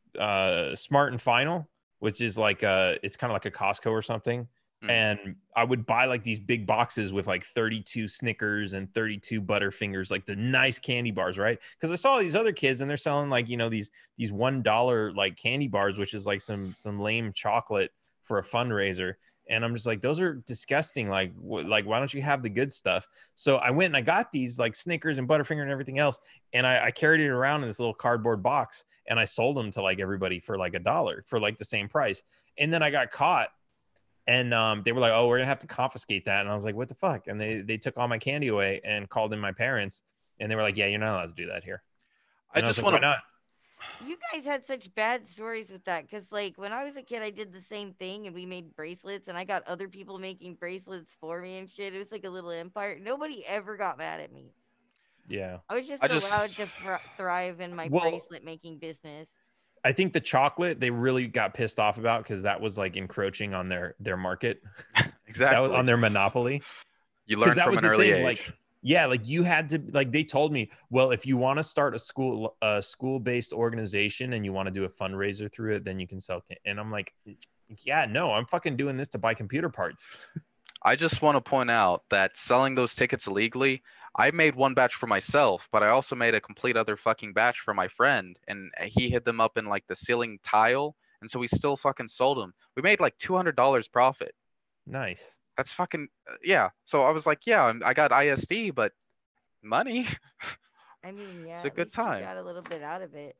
Smart and Final, which is like it's kind of like a Costco or something, and I would buy like these big boxes with like 32 Snickers and 32 Butterfingers, like the nice candy bars, right? Because I saw these other kids and they're selling like, you know, these $1 like candy bars, which is like some lame chocolate for a fundraiser, and I'm just like, those are disgusting, like why don't you have the good stuff? So I went and I got these like Snickers and Butterfinger and everything else, and I carried it around in this little cardboard box, and I sold them to like everybody for like $1 for like the same price. And then I got caught, and they were like, oh, we're gonna have to confiscate that. And I was like, what the fuck? And they took all my candy away and called in my parents, and they were like, yeah, you're not allowed to do that here. And I just want to. You guys had such bad stories with that, because like when I was a kid, I did the same thing, and we made bracelets, and I got other people making bracelets for me and shit. It was like a little empire. Nobody ever got mad at me. Yeah, I was just allowed to thrive in my bracelet making business. I think the chocolate they really got pissed off about, because that was like encroaching on their market. Exactly. That was on their monopoly. You learned from an early age. Like, yeah, like you had to, like they told me, well, if you want to start a school-based organization and you want to do a fundraiser through it, then you can sell. And I'm like, yeah, no, I'm fucking doing this to buy computer parts. I just want to point out that selling those tickets illegally, I made one batch for myself, but I also made a complete other fucking batch for my friend, and he hid them up in like the ceiling tile, and so we still fucking sold them. We made like $200 profit. Nice. That's fucking, yeah. So I was like, yeah, I got ISD, but money. I mean, yeah. It's a good time. Got a little bit out of it.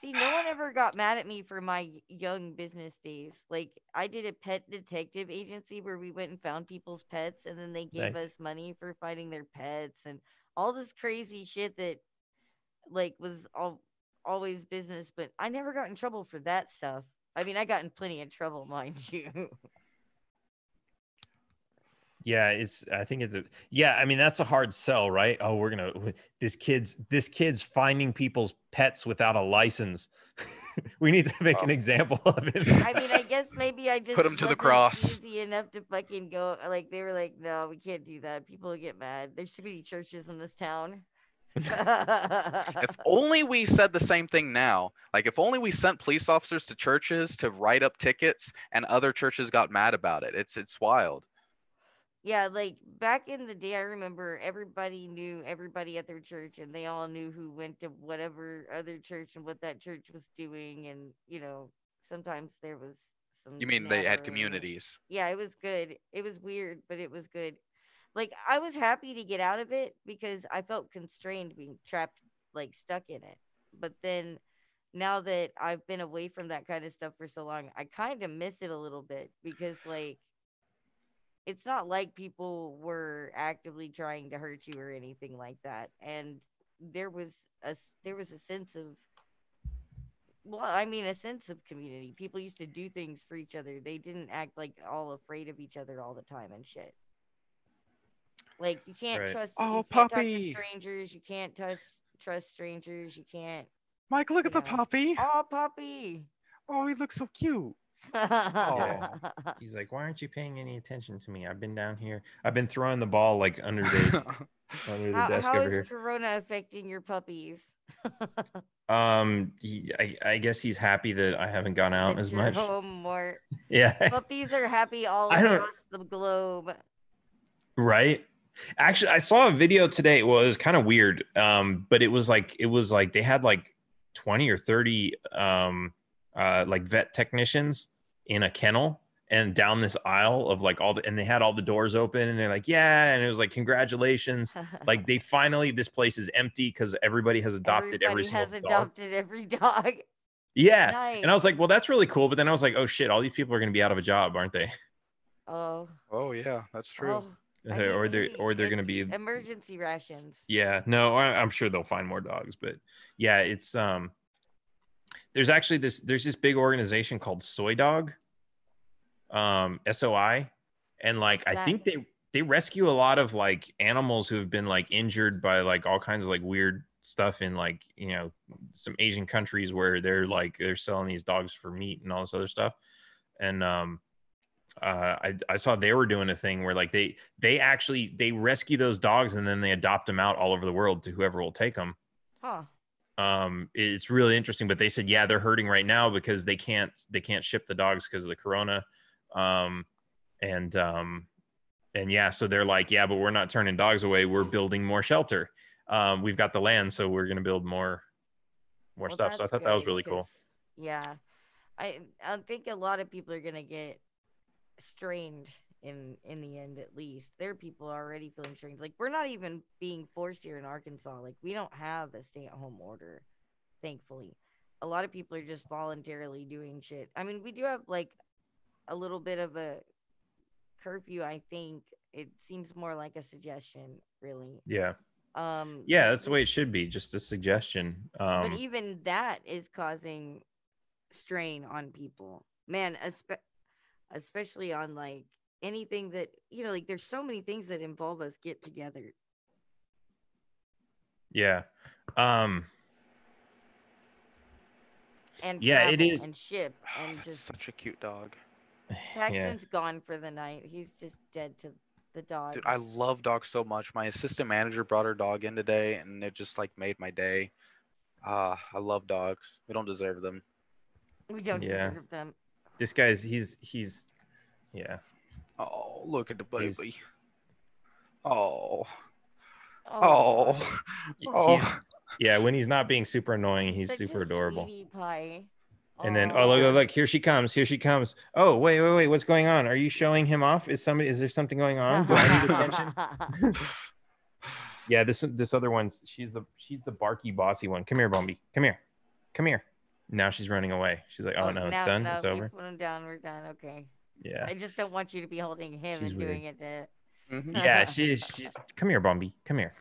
See, no one ever got mad at me for my young business days. Like, I did a pet detective agency where we went and found people's pets, and then they gave us money for finding their pets and all this crazy shit that, like, was always business. But I never got in trouble for that stuff. I mean, I got in plenty of trouble, mind you. Yeah, I mean, that's a hard sell, right? Oh, we're going to, this kid's finding people's pets without a license. We need to make an example of it. I mean, I guess maybe I just put them to the cross. Easy enough to fucking go, like, they were like, no, we can't do that. People get mad. There's too many churches in this town. If only we said the same thing now. Like, if only we sent police officers to churches to write up tickets and other churches got mad about it. It's wild. Yeah, like back in the day, I remember everybody knew everybody at their church, and they all knew who went to whatever other church and what that church was doing. And, you know, sometimes there was some. You mean they had communities? Yeah, it was good. It was weird, but it was good. Like, I was happy to get out of it because I felt constrained, being trapped, like stuck in it. But then now that I've been away from that kind of stuff for so long, I kind of miss it a little bit because, like, it's not like people were actively trying to hurt you or anything like that. And there was a sense of, well, I mean, a sense of community. People used to do things for each other. They didn't act like all afraid of each other all the time and shit. Like, you can't trust strangers. You can't touch trust strangers. You can't. Mike, look at the puppy. Oh, puppy. Oh, he looks so cute. Oh. He's like, why aren't you paying any attention to me? I've been down here. I've been throwing the ball like under the desk over here. How is Corona affecting your puppies? I guess he's happy that I haven't gone out as much. More. Yeah. Puppies are happy all across the globe. Right. Actually, I saw a video today. Well, it was kind of weird. But it was like they had like 20 or 30 like vet technicians in a kennel and down this aisle of like and they had all the doors open and they're like, yeah. And it was like, congratulations. Like they finally, this place is empty because everybody has adopted every dog. Yeah. Nice. And I was like, well, that's really cool. But then I was like, oh shit, all these people are going to be out of a job, aren't they? Oh yeah, that's true. Or they're going to be emergency rations. Yeah, no, I'm sure they'll find more dogs, but yeah, it's there's actually this big organization called Soy Dog, SOI, and like I think they rescue a lot of like animals who have been like injured by like all kinds of like weird stuff in like, you know, some Asian countries where they're selling these dogs for meat and all this other stuff, and I saw they were doing a thing where like they rescue those dogs and then they adopt them out all over the world to whoever will take them. Huh. It's really interesting, but they said, yeah, they're hurting right now because they can't ship the dogs because of the corona. And yeah, so they're like, yeah, but we're not turning dogs away. We're building more shelter. We've got the land, so we're going to build more stuff. So I thought that was really cool. Yeah. I think a lot of people are going to get strained in the end. At least there are people already feeling strained. Like, we're not even being forced here in Arkansas. Like, we don't have a stay-at-home order, thankfully. A lot of people are just voluntarily doing shit. I mean, we do have like a little bit of a curfew, I think. It seems more like a suggestion, really. Yeah. Yeah, that's the way it should be, just a suggestion. But even that is causing strain on people, man. Especially on like anything that, you know, like there's so many things that involve us get together. Yeah. And yeah, it is. And ship. And that's just such a cute dog. Paxton's gone for the night. He's just dead to the dog. Dude, I love dogs so much. My assistant manager brought her dog in today and it just like made my day. I love dogs. We don't deserve them. We don't deserve them. This guy's he's yeah. Oh, look at the baby. Yeah, when he's not being super annoying, he's super adorable. And then look, here she comes. Oh, wait, what's going on? Are you showing him off? Is there something going on? Do I need attention? Yeah, this other one's she's the barky bossy one. Come here, Bombi. Come here. Now she's running away. She's like, oh no, it's done. No, it's over. Put him down. We're done. Okay. Yeah. I just don't want you to be holding him doing it to. Mm-hmm. Yeah, she's come here, Bombi. Come here.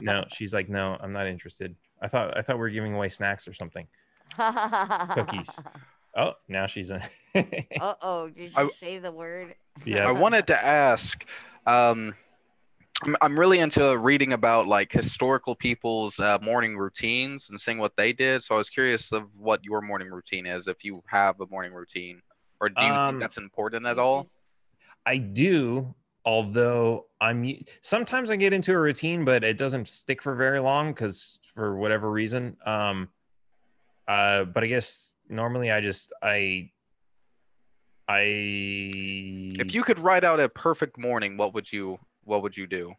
No, she's like, no, I'm not interested. I thought we were giving away snacks or something. Cookies. Oh, now she's in. Did you say the word? Yeah. I wanted to ask. I'm really into reading about like historical people's morning routines and seeing what they did. So I was curious of what your morning routine is, if you have a morning routine, or do you think that's important at all? I do, although sometimes I get into a routine, but it doesn't stick for very long because for whatever reason. But I guess normally I if you could write out a perfect morning, what would you do?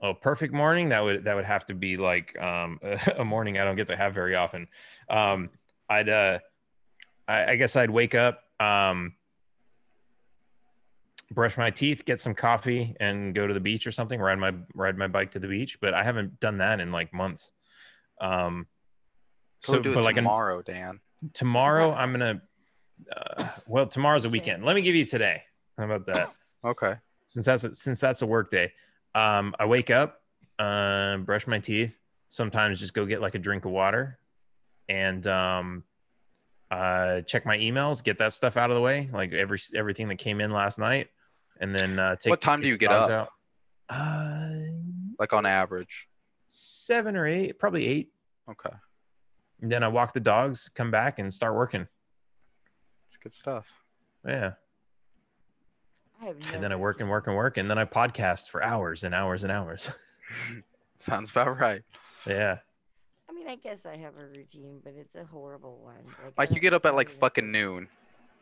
Oh, perfect morning. That would have to be like a morning I don't get to have very often. I guess I'd wake up, brush my teeth, get some coffee, and go to the beach or something. Ride my bike to the beach, but I haven't done that in like months. Tomorrow, Dan. Tomorrow I'm gonna. Well, tomorrow's a weekend. Let me give you today. How about that? Okay. Since that's a work day, I wake up, brush my teeth, sometimes just go get like a drink of water, and check my emails, get that stuff out of the way, like everything that came in last night, and then take. What time do you get up? Like on average. 7 or 8, probably 8. Okay. And then I walk the dogs, come back, and start working. It's good stuff. Yeah. I have no and then I work and work and work, and then I podcast for hours and hours and hours. Sounds about right. Yeah. I mean, I guess I have a routine, but it's a horrible one. Like you get up at like fucking noon.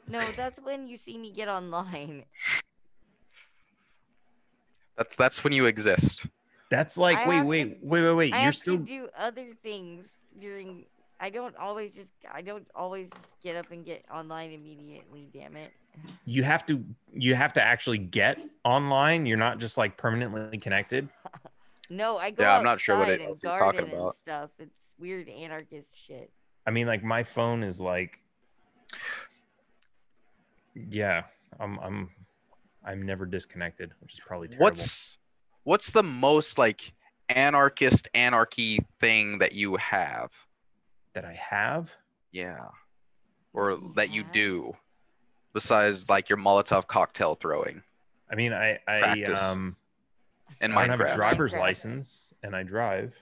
No, that's when you see me get online. That's when you exist. That's like wait. I have to do other things during. I don't always get up and get online immediately. Damn it. You have to actually get online. You're not just like permanently connected. No, I go outside. I'm not sure what he's talking about. Stuff. It's weird anarchist shit. I mean, like my phone is like. Yeah, I'm never disconnected, which is probably terrible. What's the most like anarchy thing that you have? That I have? Yeah. Or that you do, besides like your Molotov cocktail throwing. I mean, and I don't have a driver's license, and I drive.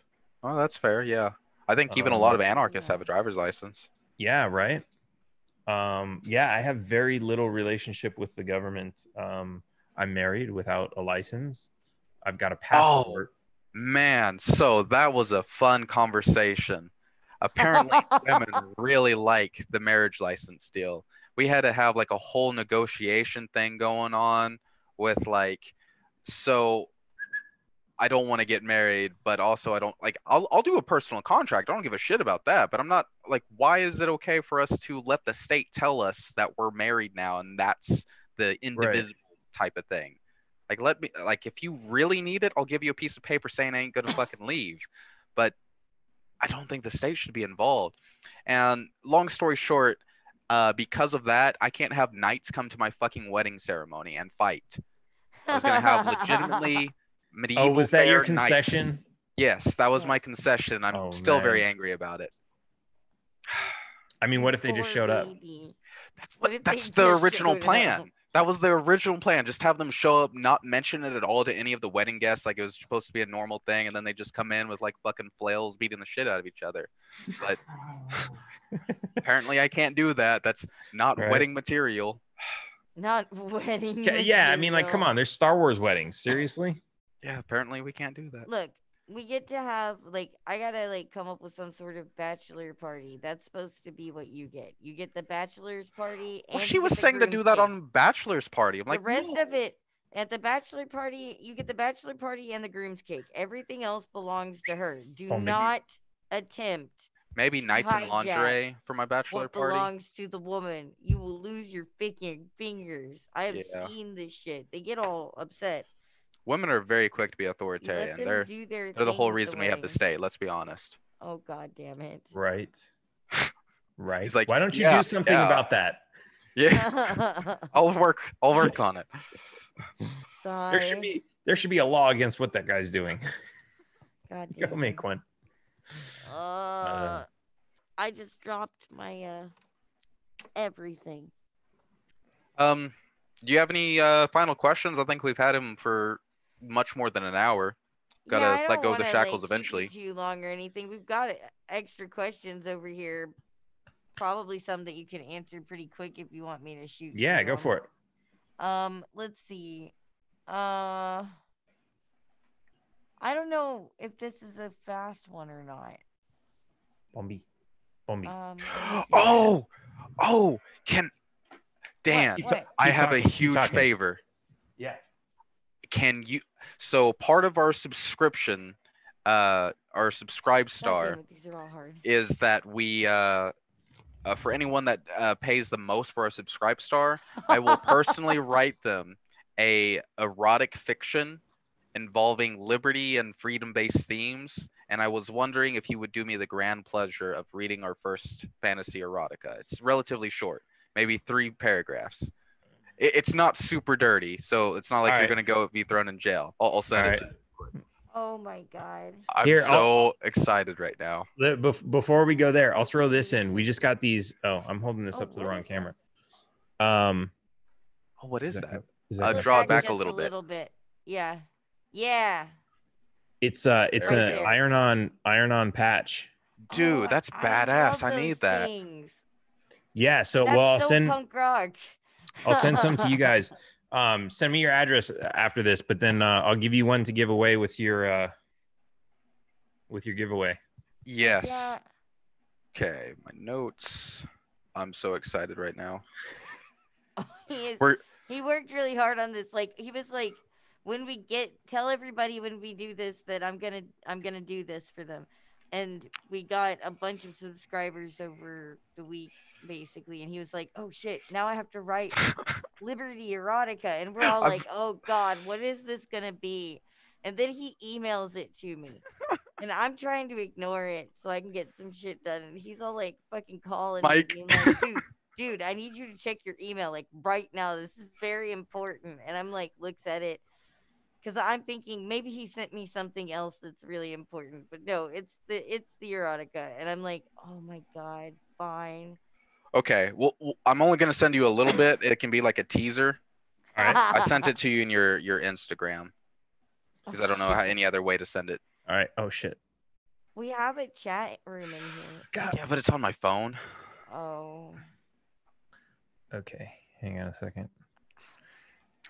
Oh, that's fair. Yeah, I think even a lot of anarchists have a driver's license. Yeah. Right. Yeah, I have very little relationship with the government. I'm married without a license. I've got a passport. Oh, man. So that was a fun conversation. Apparently, women really like the marriage license deal. We had to have like a whole negotiation thing going on with like, so I don't want to get married, but also I don't like, I'll do a personal contract. I don't give a shit about that, but I'm not like, why is it okay for us to let the state tell us that we're married now? And that's the indivisible type of thing. Like, let me, like, if you really need it, I'll give you a piece of paper saying I ain't going to fucking leave. But I don't think the state should be involved. And long story short, because of that, I can't have knights come to my fucking wedding ceremony and fight. I was going to have legitimately... medieval. Oh, was that your concession? Knights. Yes, that was my concession. I'm still very angry about it. I mean, what if they just showed up? That's the original plan. That was the original plan. Just have them show up, not mention it at all to any of the wedding guests. Like it was supposed to be a normal thing. And then they just come in with like fucking flails beating the shit out of each other. But apparently I can't do that. That's not wedding material. Not wedding material. Yeah, I mean, like, come on. There's Star Wars weddings. Seriously? Yeah, apparently we can't do that. Look, we get to have, like, I gotta, like, come up with some sort of bachelor party. That's supposed to be what you get. You get the bachelor's party. Well, she was saying to do that on bachelor's party. I'm like, the rest of it, at the bachelor party, you get the bachelor party and the groom's cake. Everything else belongs to her. Do not attempt. Maybe nights in lingerie for my bachelor party. What belongs to the woman. You will lose your fucking fingers. I have seen this shit. They get all upset. Women are very quick to be authoritarian. They're the whole reason we have the state. Let's be honest. Oh, God damn it. Right. Right. He's like, why don't you do something about that? Yeah. I'll work on it. Sorry. There should be a law against what that guy's doing. God damn. Go make one. I just dropped my everything. Do you have any final questions? I think we've had him for much more than an hour. Gotta let go of the shackles eventually. Too long or anything. We've got extra questions over here. Probably some that you can answer pretty quick if you want me to shoot. Yeah, go for it. Let's see. I don't know if this is a fast one or not. Bombi. Dan, I have a huge favor. Yeah. Can you? So part of our subscription, our SubscribeStar, is that we, for anyone that pays the most for our SubscribeStar, I will personally write them a erotic fiction involving liberty and freedom-based themes. And I was wondering if you would do me the grand pleasure of reading our first fantasy erotica. It's relatively short. Maybe 3 paragraphs. It's not super dirty, so it's not like you're going to go be thrown in jail. I'll send it to you. Oh, my God. I'm so excited right now. Before we go there, I'll throw this in. We just got these. Oh, I'm holding this up to the wrong camera. What is that? Draw it back a little bit. Yeah. Yeah. It's right an iron-on patch. Dude, that's badass. I need that. Things. Yeah. So that's I'll send some to you guys. Send me your address after this, but then I'll give you one to give away with your giveaway. Yes. Yeah. Okay, my notes. I'm so excited right now. Oh, he worked really hard on this. Like he was like, when we get, tell everybody when we do this that I'm gonna do this for them. And we got a bunch of subscribers over the week, basically. And he was like, oh, shit, now I have to write Liberty Erotica. And we're all like, oh, God, what is this going to be? And then he emails it to me. And I'm trying to ignore it so I can get some shit done. And he's all like fucking calling Mike. Me. Like, dude, I need you to check your email like right now. This is very important. And I'm like, looks at it. Because I'm thinking maybe he sent me something else that's really important, but no, it's the erotica, and I'm like, oh my god, fine. Okay, well, I'm only gonna send you a little bit. It can be like a teaser. All right. I sent it to you in your Instagram, because I don't know how any other way to send it. All right. Oh shit. We have a chat room in here. God, yeah, but it's on my phone. Oh. Okay, hang on a second.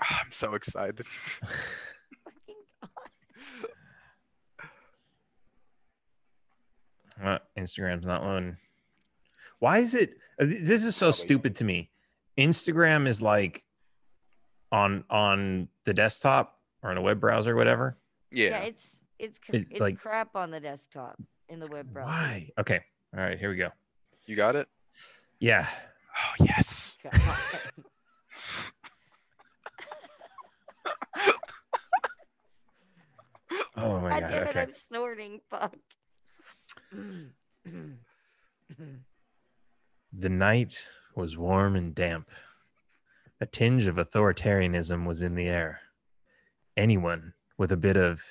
Oh, I'm so excited. Instagram's not loading. Why is it? This is so stupid to me. Instagram is like on the desktop or on a web browser or whatever. Yeah, it's like crap on the desktop in the web browser. Why? Okay. All right, here we go. You got it? Yeah. Oh, yes. Oh my god. Okay. I'm snorting. Fuck. The night was warm and damp. A tinge of authoritarianism was in the air. Anyone with a bit of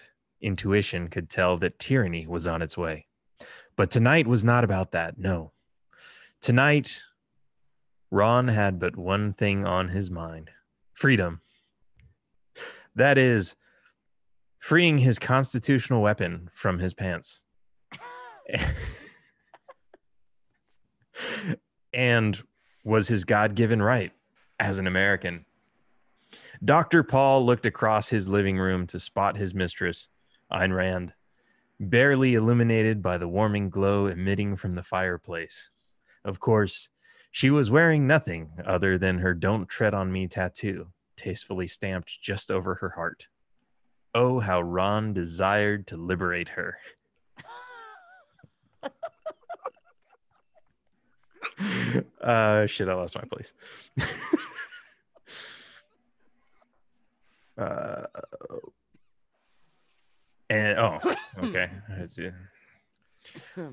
intuition could tell that tyranny was on its way. But tonight was not about that, no. Tonight, Ron had but one thing on his mind. Freedom. That is, freeing his constitutional weapon from his pants. And was his God-given right as an American. Dr. Paul looked across his living room to spot his mistress, Ayn Rand, barely illuminated by the warming glow emitting from the fireplace. Of course, she was wearing nothing other than her Don't Tread on Me tattoo, tastefully stamped just over her heart. Oh, how Ron desired to liberate her. Shit, I lost my place. Okay.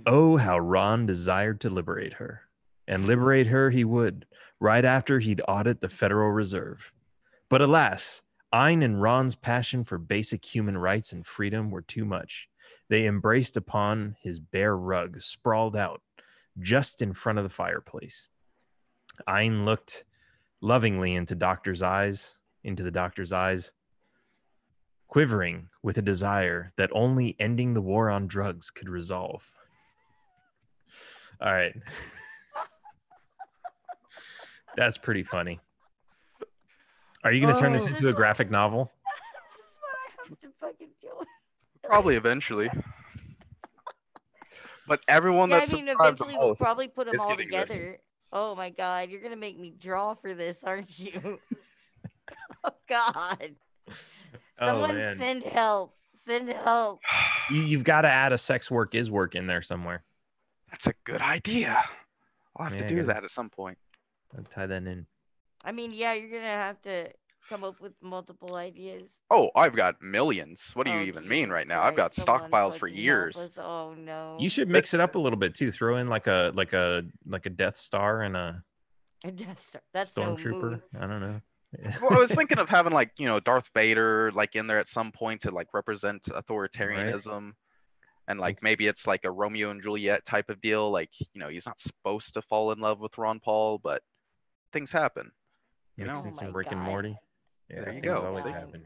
Oh, how Ron desired to liberate her. And liberate her he would, right after he'd audit the Federal Reserve. But alas, Ayn and Ron's passion for basic human rights and freedom were too much. They embraced upon his bare rug, sprawled out, just in front of the fireplace. Ayn looked lovingly into the doctor's eyes, quivering with a desire that only ending the war on drugs could resolve. All right. That's pretty funny. Are you going to turn this into a graphic novel? This is what I have to fucking deal with. Probably eventually. But everyone that's eventually we'll probably put them all together. This. Oh my god, you're going to make me draw for this, aren't you? Oh god. Someone send help. Send help. You've got to add a sex work is work in there somewhere. That's a good idea. I'll have to do that at some point. I'll tie that in. I mean, yeah, you're going to have to come up with multiple ideas. Oh, I've got millions. What do you even mean right now? I've got stockpiles for years. Oh, no. You should mix it up a little bit, too. Throw in like a Death Star and a Death Star. That's Stormtrooper. No, I don't know. Well, I was thinking of having, like, you know, Darth Vader, like, in there at some point to, like, represent authoritarianism. Right. And, like, maybe it's, like, a Romeo and Juliet type of deal. Like, you know, he's not supposed to fall in love with Ron Paul, but things happen. You know, some Rick and Morty. Yeah, there you go. Always happen.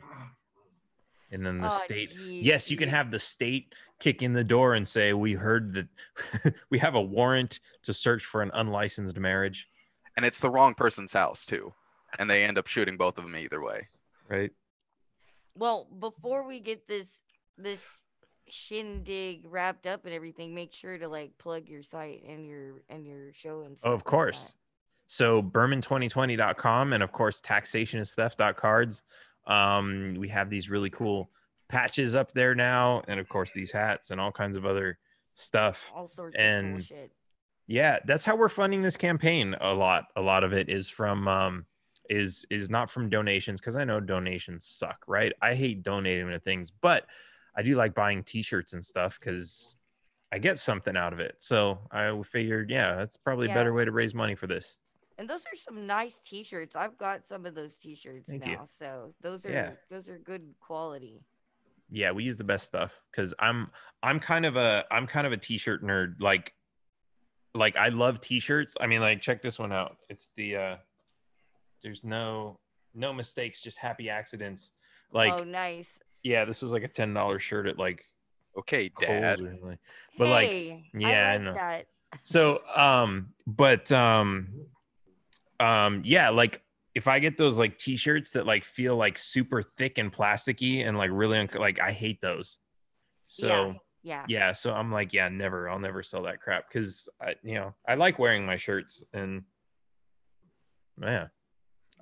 And then the state, geez. Yes, you can have the state kick in the door and say, we heard that we have a warrant to search for an unlicensed marriage. And it's the wrong person's house too. And they end up shooting both of them either way. Right. Well, before we get this shindig wrapped up and everything, make sure to like plug your site and your show and stuff. Oh, of course. Like so berman2020.com and of course taxationistheft.cards. We have these really cool patches up there now, and of course these hats and all kinds of other stuff. All sorts of cool shit. Yeah, that's how we're funding this campaign. A lot of it is from is not from donations, because I know donations suck, right? I hate donating to things, but I do like buying t-shirts and stuff because I get something out of it. So I figured, yeah, that's probably a better way to raise money for this. And those are some nice t-shirts. I've got some of those t-shirts now. So those are good quality. Yeah, we use the best stuff because I'm kind of a t-shirt nerd. Like I love t-shirts. I mean, like, check this one out. It's the there's no mistakes, just happy accidents. Like, oh, nice. Yeah, this was like a $10 shirt at like okay, Dad. Or but hey, like yeah, I know. That. So yeah, like if I get those like t-shirts that like feel like super thick and plasticky and like really like I hate those. So yeah, so I'm like, yeah, never. I'll never sell that crap because I like wearing my shirts, and yeah,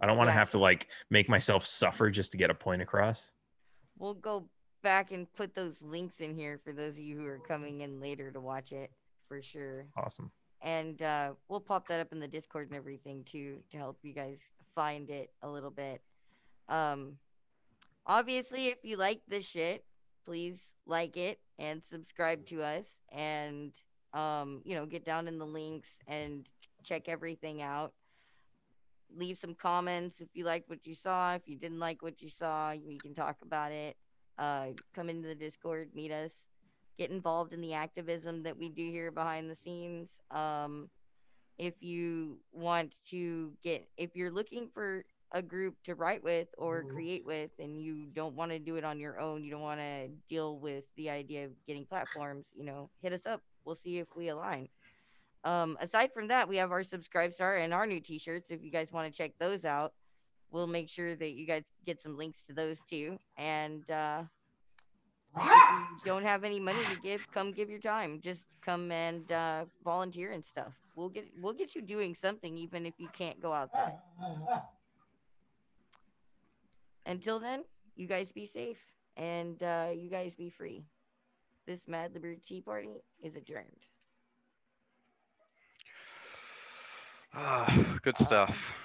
I don't want to have to like make myself suffer just to get a point across. We'll go back and put those links in here for those of you who are coming in later to watch it for sure. Awesome. And we'll pop that up in the Discord and everything too to help you guys find it a little bit. Obviously, if you like this shit, please like it and subscribe to us, and get down in the links and check everything out. Leave some comments if you liked what you saw. If you didn't like what you saw, we can talk about it. Come into the Discord, meet us, get involved in the activism that we do here behind the scenes. If you want to if you're looking for a group to write with or create with, and you don't want to do it on your own, you don't want to deal with the idea of getting platforms, hit us up. We'll see if we align. Aside from that, we have our SubscribeStar and our new t-shirts. If you guys want to check those out, we'll make sure that you guys get some links to those too. And if you don't have any money to give, come give your time. Just come and volunteer and stuff. We'll get you doing something, even if you can't go outside. Until then, you guys be safe, and you guys be free. This Mad Liberty Party is adjourned. Good stuff.